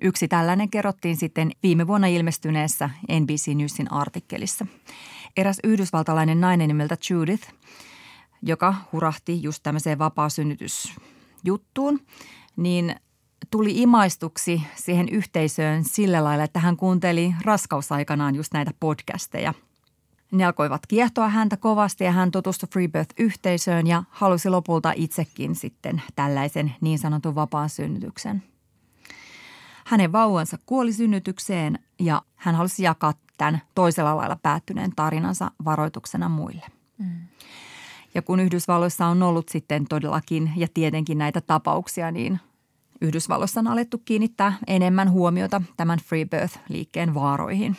yksi tällainen kerrottiin sitten viime vuonna ilmestyneessä NBC Newsin artikkelissa. Eräs yhdysvaltalainen nainen nimeltä Judith, joka hurahti just tämmöiseen vapaasynnytysjuttuun, niin tuli imaistuksi siihen yhteisöön sillä lailla, että hän kuunteli raskausaikanaan just näitä podcasteja. Ne alkoivat kiehtoa häntä kovasti ja hän tutustui Free Birth-yhteisöön ja halusi lopulta itsekin sitten tällaisen niin sanotun vapaasynnytyksen. Hänen vauvansa kuoli synnytykseen ja hän halusi jakaa tämän toisella lailla päättyneen tarinansa varoituksena muille. Mm. Ja kun Yhdysvalloissa on ollut sitten todellakin ja tietenkin näitä tapauksia, niin Yhdysvalloissa on alettu kiinnittää enemmän huomiota tämän Free Birth-liikkeen vaaroihin.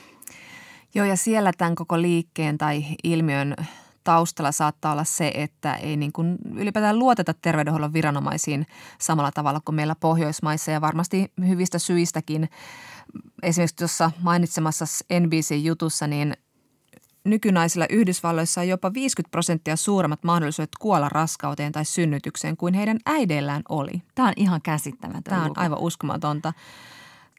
Joo, ja siellä tämän koko liikkeen tai ilmiön taustalla saattaa olla se, että ei niin kuin ylipäätään luoteta terveydenhuollon viranomaisiin samalla tavalla kuin meillä Pohjoismaissa ja varmasti hyvistä syistäkin. Esimerkiksi tuossa mainitsemassa NBC-jutussa, niin nykynaisilla Yhdysvalloissa on jopa 50% suuremmat mahdollisuudet kuolla raskauteen tai synnytykseen kuin heidän äideillään oli. Tämä on ihan käsittämätöntä. Tämä on aivan uskomatonta.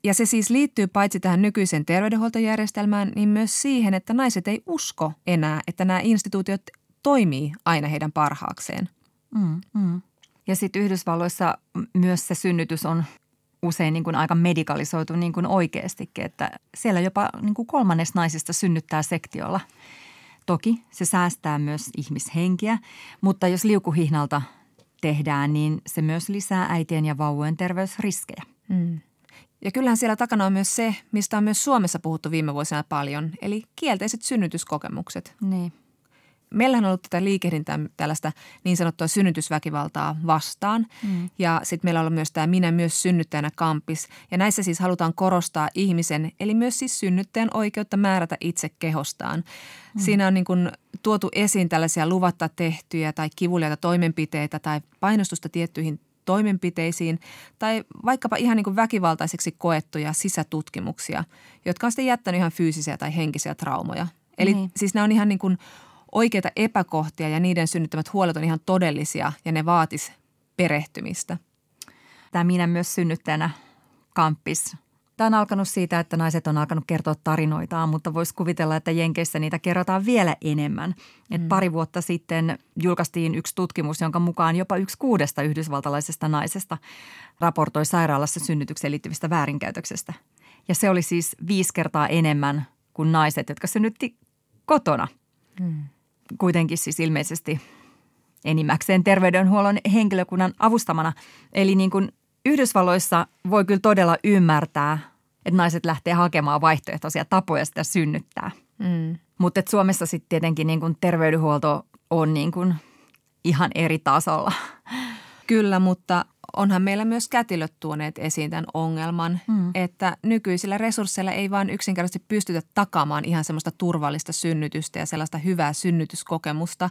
Ja se siis liittyy paitsi tähän nykyiseen terveydenhuoltojärjestelmään, niin myös siihen, että naiset ei usko enää, että nämä instituutiot toimii aina heidän parhaakseen. Ja sitten Yhdysvalloissa myös se synnytys on usein niin kuin aika medikalisoitu niin kuin oikeastikin, että siellä jopa niin kuin kolmannes naisista synnyttää sektiolla Toki se säästää myös ihmishenkiä, mutta jos liukuhihnalta tehdään, niin se myös lisää äitien ja vauvojen terveysriskejä. Mm. Ja kyllähän siellä takana on myös se, mistä on myös Suomessa puhuttu viime vuosina paljon, eli kielteiset synnytyskokemukset. Niin. Meillähän on ollut tätä liikehdintää, tällaista niin sanottua synnytysväkivaltaa vastaan. Mm. Ja sitten meillä on ollut myös tämä Minä myös synnyttäjänä -kampis. Ja näissä siis halutaan korostaa ihmisen, eli myös siis synnyttäjän oikeutta määrätä itse kehostaan. Mm. Siinä on niin kuin tuotu esiin tällaisia luvatta tehtyjä tai kivuliaita toimenpiteitä tai painostusta tiettyihin toimenpiteisiin tai vaikkapa ihan niin kuin väkivaltaiseksi koettuja sisätutkimuksia, jotka on sitten jättänyt ihan fyysisiä tai henkisiä traumoja. Eli siis nämä on ihan niin kuin oikeita epäkohtia ja niiden synnyttämät huolet on ihan todellisia ja ne vaatis perehtymistä. Tämä Minä myös synnyttäjänä -kampis. Tämä on alkanut siitä, että naiset on alkanut kertoa tarinoitaan, mutta voisi kuvitella, että Jenkeissä niitä kerrotaan vielä enemmän. Et pari vuotta sitten julkaistiin yksi tutkimus, jonka mukaan jopa 1/6 yhdysvaltalaisesta naisesta raportoi sairaalassa synnytykseen liittyvistä väärinkäytöksestä. Ja se oli siis 5 kertaa enemmän kuin naiset, jotka synnytti kotona. Mm. Kuitenkin siis ilmeisesti enimmäkseen terveydenhuollon henkilökunnan avustamana. Eli niin kuin Yhdysvalloissa voi kyllä todella ymmärtää, että naiset lähtee hakemaan vaihtoehtoisia tapoja sitä synnyttää. Mm. Mutta Suomessa sitten tietenkin niin kuin terveydenhuolto on niin kuin ihan eri tasolla. Kyllä, mutta onhan meillä myös kätilöt tuoneet esiin tämän ongelman, että nykyisillä resursseilla ei vaan yksinkertaisesti pystytä takaamaan ihan semmoista turvallista synnytystä ja sellaista hyvää synnytyskokemusta.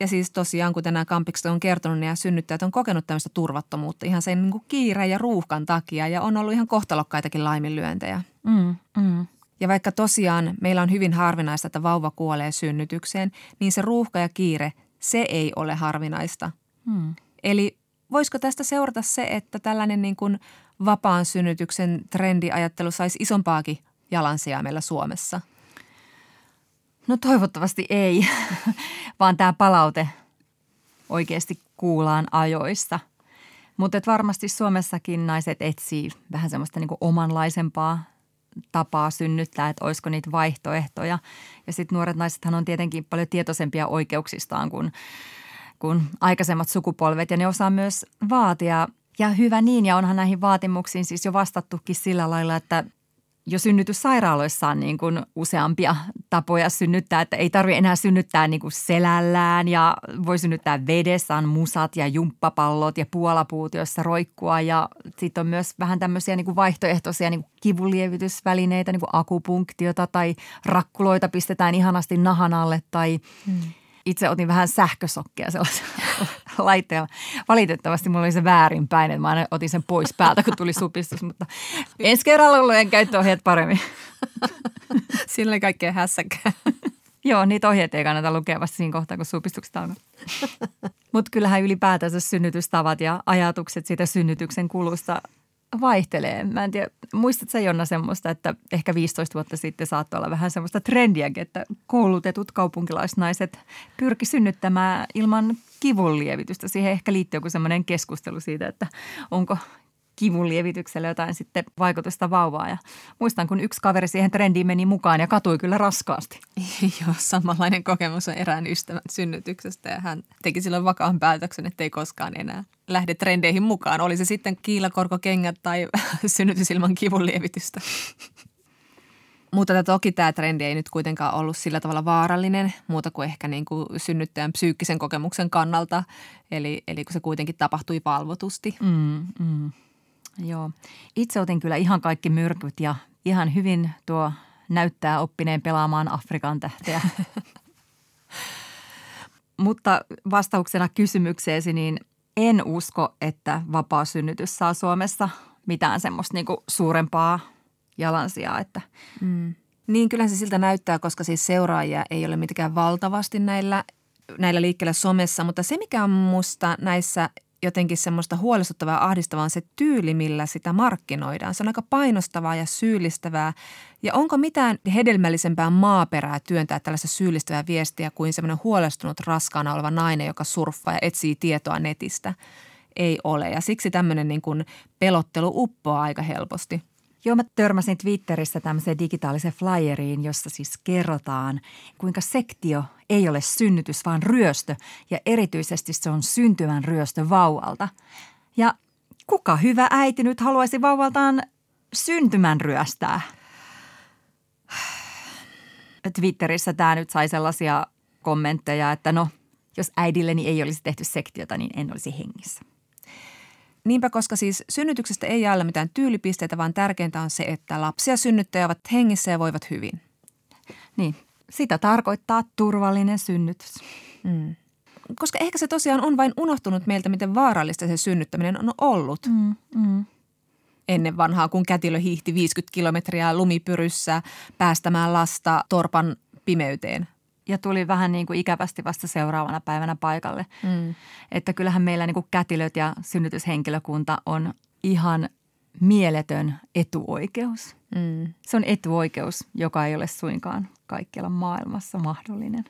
Ja siis tosiaan, kun tänään kampikset on kertonut, niin synnyttäjät on kokenut tämmöistä turvattomuutta ihan sen niin kuin kiireen ja ruuhkan takia ja on ollut ihan kohtalokkaitakin laiminlyöntejä. Ja vaikka tosiaan meillä on hyvin harvinaista, että vauva kuolee synnytykseen, niin se ruuhka ja kiire, se ei ole harvinaista. Eli voisiko tästä seurata se, että tällainen niin kuin vapaan synnytyksen trendiajattelu saisi isompaakin jalansijaa meillä Suomessa? No toivottavasti ei, vaan tämä palaute oikeasti kuullaan ajoissa. Mutta varmasti Suomessakin naiset etsii vähän semmoista niin kuin omanlaisempaa tapaa synnyttää, että olisiko niitä vaihtoehtoja. Ja sitten nuoret naisethan on tietenkin paljon tietoisempia oikeuksistaan kuin aikaisemmat sukupolvet ja ne osaa myös vaatia. Ja hyvä niin, ja onhan näihin vaatimuksiin siis jo vastattukin sillä lailla, että jo synnytyssairaaloissa on niin kuin useampia tapoja synnyttää, että ei tarvitse enää synnyttää niin kuin selällään ja voi synnyttää vedessä, on musat ja jumppapallot ja puolapuut, joissa roikkua ja sitten on myös vähän tämmöisiä niin kuin vaihtoehtoisia niin kuin kivunlievitysvälineitä, niin kuin akupunktiota tai rakkuloita pistetään ihanasti nahan alle tai itse otin vähän sähkösokkia sellaisella laitteella. Valitettavasti mulla oli se väärinpäin, että mä aina otin sen pois päältä, kun tuli supistus, mutta ensi kerralla olleen käyttöohjeet paremmin. Sillä kaikkea hässäkään. Joo, niitä ohjeet ei kannata lukea vasta siinä kohtaa, kun supistukset alkaa. Mutta kyllähän ylipäätänsä synnytystavat ja ajatukset siitä synnytyksen kulusta vaihtelee. Mä en tiedä, muistatko Jonna semmoista, että ehkä 15 vuotta sitten saattoi olla vähän semmoista trendiäkin, että koulutetut kaupunkilaisnaiset pyrki synnyttämään ilman kivunlievitystä. Siihen ehkä liittyy joku semmoinen keskustelu siitä, että onko kivunlievityksellä jotain sitten vaikutusta vauvaan. Ja muistan, kun yksi kaveri siihen trendiin meni mukaan ja katui kyllä raskaasti. Joo, samanlainen kokemus on erään ystävän synnytyksestä ja hän teki silloin vakaan päätöksen, että ei koskaan enää lähde trendeihin mukaan. Oli se sitten kiilakorkokengät tai synnytys ilman kivunlievitystä. Mutta toki tämä trendi ei nyt kuitenkaan ollut sillä tavalla vaarallinen, muuta kuin ehkä niin kuin synnyttäjän psyykkisen kokemuksen kannalta. Eli kun se kuitenkin tapahtui valvotusti. Joo. Itse otin kyllä ihan kaikki myrkyt ja ihan hyvin tuo näyttää oppineen pelaamaan Afrikan tähteä. Mutta vastauksena kysymykseesi, niin en usko, että vapaa synnytys saa Suomessa mitään semmoista niinku suurempaa jalansijaa. Että. Niin kyllähän se siltä näyttää, koska siis seuraajia ei ole mitenkään valtavasti näillä liikkeellä somessa, mutta se mikä on musta näissä jotenkin semmoista huolestuttavaa ja ahdistavaa on se tyyli, millä sitä markkinoidaan. Se on aika painostavaa ja syyllistävää. Ja onko mitään hedelmällisempää maaperää työntää tällaista syyllistävää viestiä kuin semmoinen huolestunut raskaana oleva nainen, joka surffaa ja etsii tietoa netistä? Ei ole. Ja siksi tämmöinen niin kuin pelottelu uppoaa aika helposti. Joo, mä törmäsin Twitterissä tämmöiseen digitaaliseen flyeriin, jossa siis kerrotaan, kuinka sektio ei ole synnytys, vaan ryöstö. Ja erityisesti se on syntymän ryöstö vauvalta. Ja kuka hyvä äiti nyt haluaisi vauvaltaan syntymän ryöstää? Twitterissä tämä nyt sai sellaisia kommentteja, että no, jos äidilleni ei olisi tehty sektiota, niin en olisi hengissä. Niinpä, koska siis synnytyksestä ei jaella mitään tyylipisteitä, vaan tärkeintä on se, että lapsia synnyttäjät ovat hengissä ja voivat hyvin. Niin, sitä tarkoittaa turvallinen synnytys. Mm. Koska ehkä se tosiaan on vain unohtunut meiltä, miten vaarallista se synnyttäminen on ollut. Ennen vanhaa, kun kätilö hiihti 50 kilometriä lumipyryssä päästämään lasta torpan pimeyteen. Ja tuli vähän niin kuin ikävästi vasta seuraavana päivänä paikalle. Että kyllähän meillä niin kuin kätilöt ja synnytyshenkilökunta on ihan mieletön etuoikeus. Se on etuoikeus, joka ei ole suinkaan kaikkialla maailmassa mahdollinen.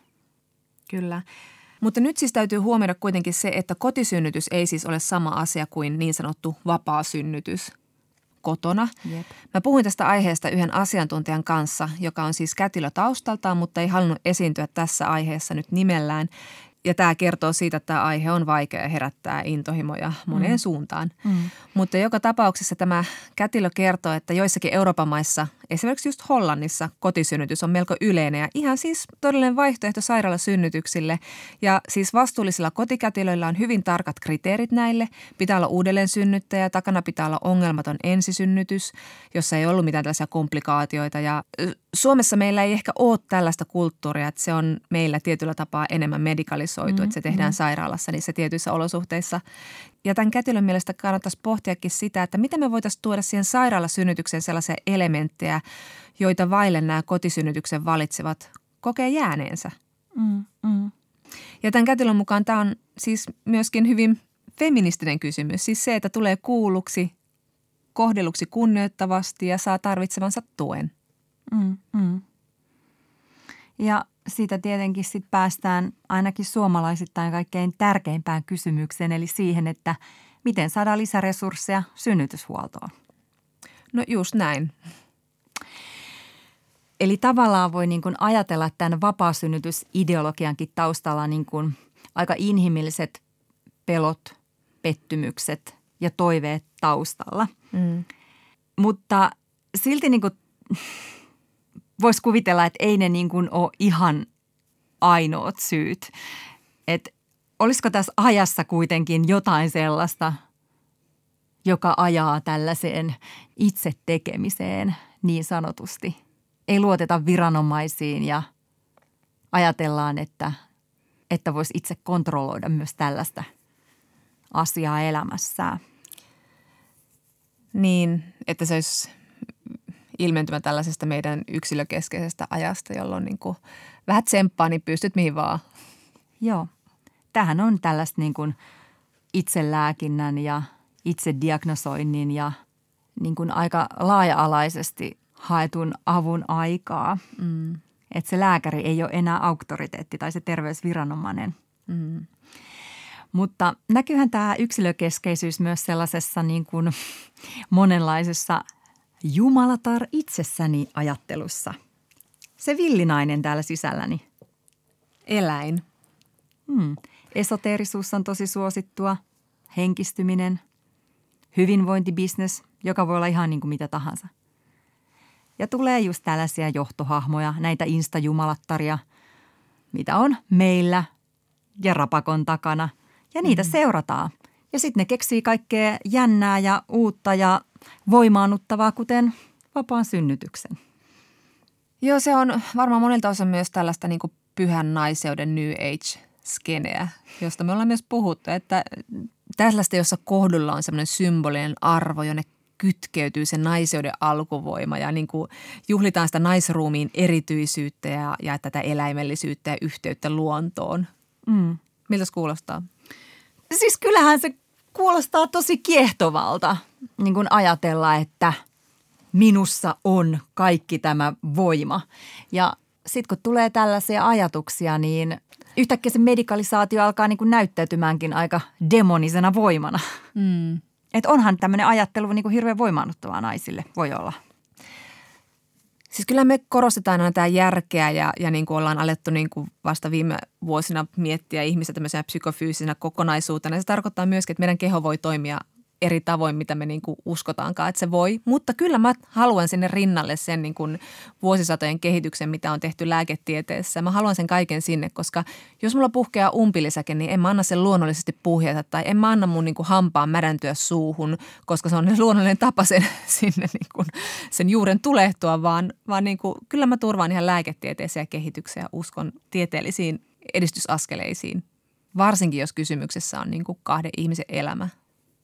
Kyllä. Mutta nyt siis täytyy huomioida kuitenkin se, että kotisynnytys ei siis ole sama asia kuin niin sanottu vapaa synnytys kotona. Jep. Mä puhuin tästä aiheesta yhden asiantuntijan kanssa, joka on siis kätilö taustaltaan, mutta ei halunnut esiintyä tässä aiheessa nyt nimellään. Ja tämä kertoo siitä, että tämä aihe on vaikea herättää intohimoja moneen suuntaan. Mutta joka tapauksessa tämä kätilö kertoo, että joissakin Euroopan maissa, esimerkiksi just Hollannissa, kotisynnytys on melko yleinen ja ihan siis todellinen vaihtoehto sairaalasynnytyksille. Ja siis vastuullisilla kotikätilöillä on hyvin tarkat kriteerit näille. Pitää olla uudelleen synnyttäjä, takana pitää olla ongelmaton ensisynnytys, jossa ei ollut mitään tällaisia komplikaatioita. Ja Suomessa meillä ei ehkä ole tällaista kulttuuria, että se on meillä tietyllä tapaa enemmän medikalisoitu. Että se tehdään sairaalassa niissä tietyissä olosuhteissa. Ja tämän kätilön mielestä kannattaisi pohtiakin sitä, että miten me voitaisiin tuoda siihen sairaalasynnytykseen sellaisia elementtejä, joita vaille nämä kotisynnytyksen valitsevat kokee jääneensä. Ja tämän kätilön mukaan tämä on siis myöskin hyvin feministinen kysymys. Siis se, että tulee kuulluksi, kohdelluksi kunnioittavasti ja saa tarvitsemansa tuen. Ja siitä tietenkin sit päästään ainakin suomalaisittain kaikkein tärkeimpään kysymykseen, eli siihen, että miten saadaan lisäresursseja synnytyshuoltoon. No just näin. Eli tavallaan voi niin kuin ajatella tämän vapaasynnytysideologiankin taustalla niin kuin aika inhimilliset pelot, pettymykset ja toiveet taustalla. Mutta silti niin kuin voisi kuvitella, että ei ne niin kuin ole ihan ainoat syyt. Että olisiko tässä ajassa kuitenkin jotain sellaista, joka ajaa tällaiseen itse tekemiseen niin sanotusti. Ei luoteta viranomaisiin ja ajatellaan, että voisi itse kontrolloida myös tällaista asiaa elämässään. Niin, että se olisi ilmentymä tällaisesta meidän yksilökeskeisestä ajasta, jolloin niin kuin vähän tsemppaa, niin pystyt mihin vaan. Joo. Tämähän on tällaista niin kuin itselääkinnän ja itsediagnosoinnin ja niin kuin aika laaja-alaisesti haetun avun aikaa. Että se lääkäri ei ole enää auktoriteetti tai se terveysviranomainen. Mutta näkyyhän tämä yksilökeskeisyys myös sellaisessa niin kuin monenlaisessa jumalatar itsessäni ajattelussa. Se villinainen täällä sisälläni. Eläin. Esoteerisuus on tosi suosittua. Henkistyminen. Hyvinvointibisnes, joka voi olla ihan niin kuin mitä tahansa. Ja tulee just tällaisia johtohahmoja, näitä instajumalattaria, mitä on meillä ja rapakon takana. Ja niitä seurataan. Ja sitten ne keksii kaikkea jännää ja uutta ja voimaannuttavaa, kuten vapaan synnytyksen. Joo, se on varmaan monilta osin myös tällaista niin kuin pyhän naiseuden New Age-skeneä, josta me ollaan myös puhuttu. Että tällaista, jossa kohdulla on semmoinen symbolinen arvo, jonne kytkeytyy se naiseuden alkuvoima ja niin kuin juhlitaan sitä naisruumiin erityisyyttä ja tätä eläimellisyyttä ja yhteyttä luontoon. Miltä se kuulostaa? Siis kyllähän se kuulostaa tosi kiehtovalta niin kuin ajatella, että minussa on kaikki tämä voima. Ja sitten kun tulee tällaisia ajatuksia, niin yhtäkkiä se medikalisaatio alkaa niin kuin näyttäytymäänkin aika demonisena voimana. Että onhan tämmöinen ajattelu niin kuin hirveän voimaannuttavaa naisille, voi olla. Siis kyllä me korostetaan aina tämä järkeä ja niin kuin ollaan alettu niin kuin vasta viime vuosina miettiä ihmistä tämmöisenä psykofyysisenä kokonaisuutena. Se tarkoittaa myöskin, että meidän keho voi toimia eri tavoin, mitä me niin kuin uskotaankaan, että se voi. Mutta kyllä mä haluan sinne rinnalle sen niin kuin vuosisatojen kehityksen, mitä on tehty lääketieteessä. Mä haluan sen kaiken sinne, koska jos mulla puhkeaa umpilisäke, niin en mä anna sen luonnollisesti puhjata tai en mä anna mun niin kuin hampaan mädäntyä suuhun, koska se on luonnollinen tapa sen, sinne niin kuin, sen juuren tulehtua, vaan niin kuin, kyllä mä turvaan ihan lääketieteeseen ja kehitykseen ja uskon tieteellisiin edistysaskeleisiin, varsinkin jos kysymyksessä on niin kuin kahden ihmisen elämä.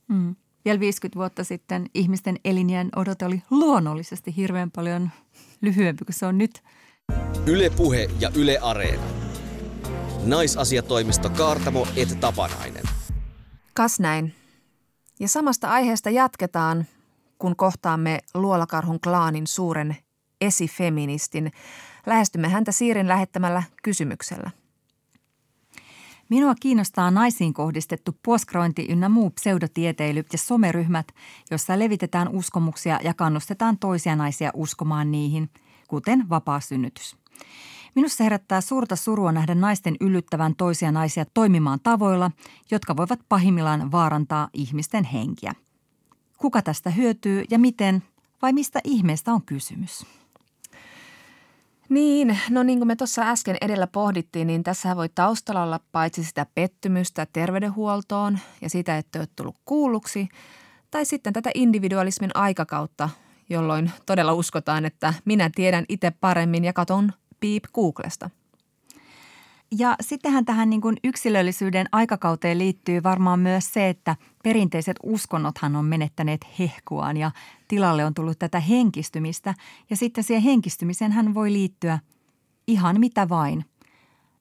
Mm. Vielä 50 vuotta sitten ihmisten eliniän odote oli luonnollisesti hirveän paljon lyhyempi kuin se on nyt. Yle Puhe ja Yle Areena. Naisasiatoimisto Kaartamo et Tapanainen. Kas näin. Ja samasta aiheesta jatketaan, kun kohtaamme luolakarhun klaanin suuren esifeministin. Lähestymme häntä Siirin lähettämällä kysymyksellä. Minua kiinnostaa naisiin kohdistettu puoskrointi ynnä muu pseudotieteilyt ja someryhmät, joissa levitetään uskomuksia ja kannustetaan toisia naisia uskomaan niihin, kuten vapaa synnytys. Minussa herättää suurta surua nähdä naisten yllyttävän toisia naisia toimimaan tavoilla, jotka voivat pahimmillaan vaarantaa ihmisten henkiä. Kuka tästä hyötyy ja miten vai mistä ihmeestä on kysymys? Niin, no niin kuin me tuossa äsken edellä pohdittiin, niin tässä voi taustalla olla paitsi sitä pettymystä terveydenhuoltoon ja sitä, että ei ole tullut kuulluksi, tai sitten tätä individualismin aikakautta, jolloin todella uskotaan, että minä tiedän itse paremmin ja katon piip Googlesta. Ja sittenhän tähän niin kuin yksilöllisyyden aikakauteen liittyy varmaan myös se, että perinteiset uskonnothan on menettäneet hehkuaan ja tilalle on tullut tätä henkistymistä. Ja sitten siihen henkistymiseen hän voi liittyä ihan mitä vain.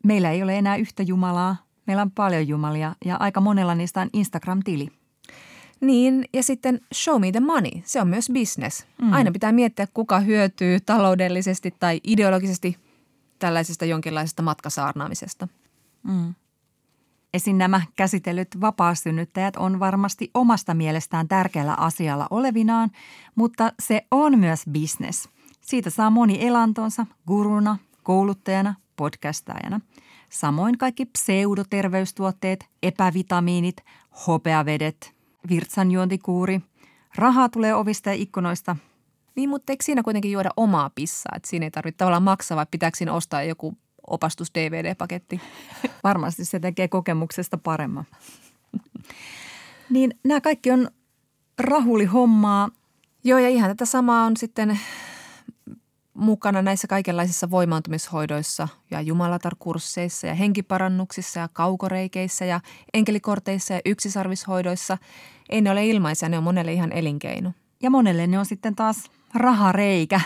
Meillä ei ole enää yhtä jumalaa, meillä on paljon jumalia ja aika monella niistä on Instagram-tili. Niin, ja sitten show me the money, se on myös business. Aina pitää miettiä, kuka hyötyy taloudellisesti tai ideologisesti tällaisesta jonkinlaisesta matkasaarnaamisesta. Mm. Esim. nämä käsitellyt vapaasynnyttäjät on varmasti omasta mielestään tärkeällä asialla olevinaan, mutta se on myös business. Siitä saa moni elantonsa guruna, kouluttajana, podcastajana. Samoin kaikki pseudoterveystuotteet, epävitamiinit, hopeavedet, virtsanjuontikuuri. Rahaa tulee ovista ja ikkunoista. Niin, mutta eikö siinä kuitenkin juoda omaa pissaa? Että siinä ei tarvitse tavallaan maksaa, vai pitääkö siinä ostaa joku opastus-DVD-paketti? Varmasti se tekee kokemuksesta paremman. Niin, nämä kaikki on rahulihommaa. Joo, ja ihan tätä samaa on sitten mukana näissä kaikenlaisissa voimaantumishoidoissa ja jumalatarkursseissa ja henkiparannuksissa ja kaukoreikeissä ja enkelikorteissa ja yksisarvishoidoissa. Ei ne ole ilmaisia, ne on monelle ihan elinkeino. Ja monelle ne on sitten taas rahareikä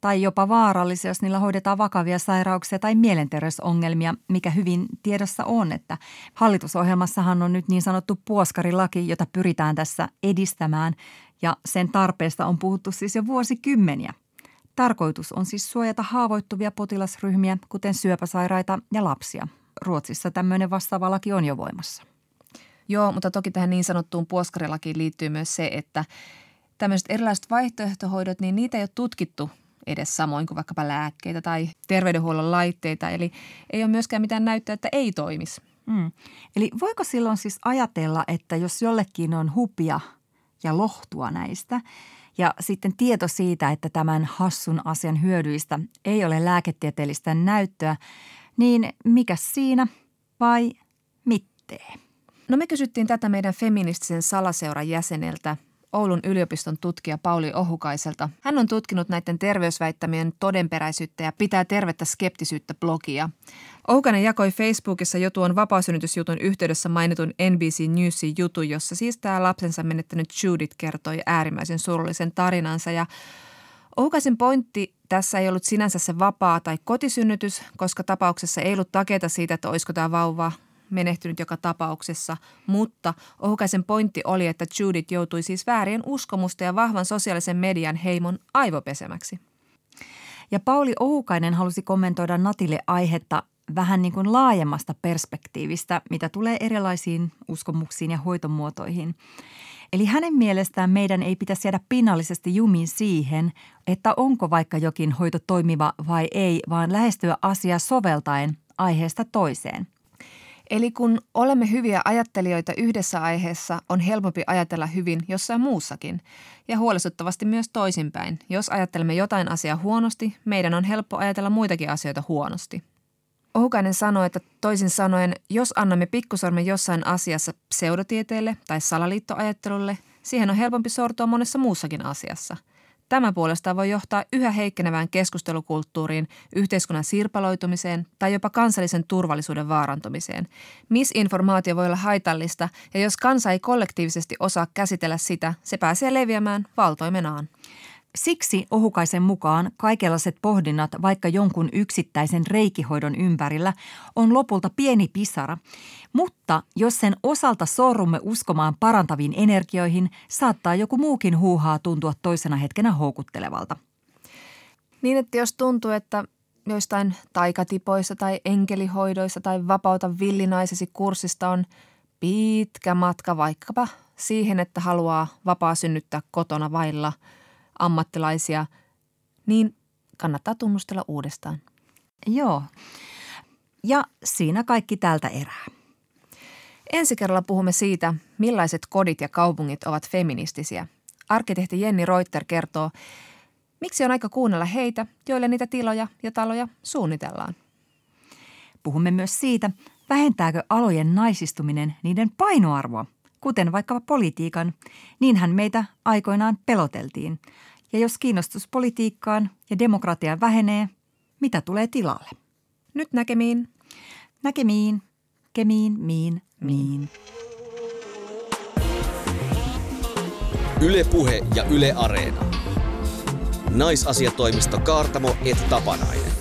tai jopa vaarallisia, jos niillä hoidetaan vakavia sairauksia tai mielenterveysongelmia, mikä hyvin tiedossa on. Että hallitusohjelmassahan on nyt niin sanottu puoskarilaki, jota pyritään tässä edistämään ja sen tarpeesta on puhuttu siis jo vuosikymmeniä. Tarkoitus on siis suojata haavoittuvia potilasryhmiä, kuten syöpäsairaita ja lapsia. Ruotsissa tämmöinen vastaava laki on jo voimassa. Joo, mutta toki tähän niin sanottuun puoskarilakiin liittyy myös se, että tämmöiset erilaiset vaihtoehtohoidot, niin niitä ei ole tutkittu edes samoin kuin vaikkapa lääkkeitä tai terveydenhuollon laitteita. Eli ei ole myöskään mitään näyttöä, että ei toimisi. Mm. Eli voiko silloin siis ajatella, että jos jollekin on hupia ja lohtua näistä ja sitten tieto siitä, että tämän hassun asian hyödyistä ei ole lääketieteellistä näyttöä, niin mikä siinä vai mittee? No me kysyttiin tätä meidän feministisen salaseuran jäseneltä, Oulun yliopiston tutkija Pauli Ohukaiselta. Hän on tutkinut näiden terveysväittämien todenperäisyyttä ja pitää tervettä skeptisyyttä blogia. Ohukainen jakoi Facebookissa jo tuon vapaasynnytysjutun yhteydessä mainitun NBC Newsin jutun, jossa siis tämä lapsensa menettänyt Judith kertoi äärimmäisen surullisen tarinansa. Ja Ohukaisen pointti tässä ei ollut sinänsä se vapaa tai kotisynnytys, koska tapauksessa ei ollut takeita siitä, että olisiko tämä vauva menehtynyt joka tapauksessa, mutta Ohukaisen pointti oli, että Judith joutui siis väärien uskomusten ja vahvan sosiaalisen median heimon aivopesemäksi. Ja Pauli Ohukainen halusi kommentoida Natille aihetta vähän niin kuin laajemmasta perspektiivistä, mitä tulee erilaisiin uskomuksiin ja hoitomuotoihin. Eli hänen mielestään meidän ei pitäisi jäädä pinnallisesti jumiin siihen, että onko vaikka jokin hoito toimiva vai ei, vaan lähestyä asiaa soveltaen aiheesta toiseen. Eli kun olemme hyviä ajattelijoita yhdessä aiheessa, on helpompi ajatella hyvin jossain muussakin. Ja huolestuttavasti myös toisinpäin. Jos ajattelemme jotain asiaa huonosti, meidän on helppo ajatella muitakin asioita huonosti. Ohukainen sanoi, että toisin sanoen, jos annamme pikkusormen jossain asiassa pseudotieteelle tai salaliittoajattelulle, siihen on helpompi sortua monessa muussakin asiassa. Tämä puolestaan voi johtaa yhä heikkenevään keskustelukulttuuriin, yhteiskunnan sirpaloitumiseen tai jopa kansallisen turvallisuuden vaarantumiseen. Misinformaatio voi olla haitallista ja jos kansa ei kollektiivisesti osaa käsitellä sitä, se pääsee leviämään valtoimenaan. Siksi Ohukaisen mukaan kaikenlaiset pohdinnat vaikka jonkun yksittäisen reikihoidon ympärillä on lopulta pieni pisara, mutta jos sen osalta sorrumme uskomaan parantaviin energioihin, saattaa joku muukin huuhaa tuntua toisena hetkenä houkuttelevalta. Niin, että jos tuntuu, että joistain taikatipoista tai enkelihoidoista tai vapauta villinaisesi kurssista on pitkä matka vaikkapa siihen, että haluaa vapaa synnyttää kotona vailla ammattilaisia, niin kannattaa tunnustella uudestaan. Joo. Ja siinä kaikki tältä erää. Ensi kerralla puhumme siitä, millaiset kodit ja kaupungit ovat feministisiä. Arkkitehti Jenni Reuter kertoo, miksi on aika kuunnella heitä, joille niitä tiloja ja taloja suunnitellaan. Puhumme myös siitä, vähentääkö alojen naisistuminen niiden painoarvoa, kuten vaikka politiikan, niinhän meitä aikoinaan peloteltiin. Ja jos kiinnostus politiikkaan ja demokratiaan vähenee, mitä tulee tilalle? Nyt näkemiin. Näkemiin. Kemiin, miin, miin. Yle Puhe ja Yle Areena. Naisasiatoimisto Kaartamo et Tapanainen.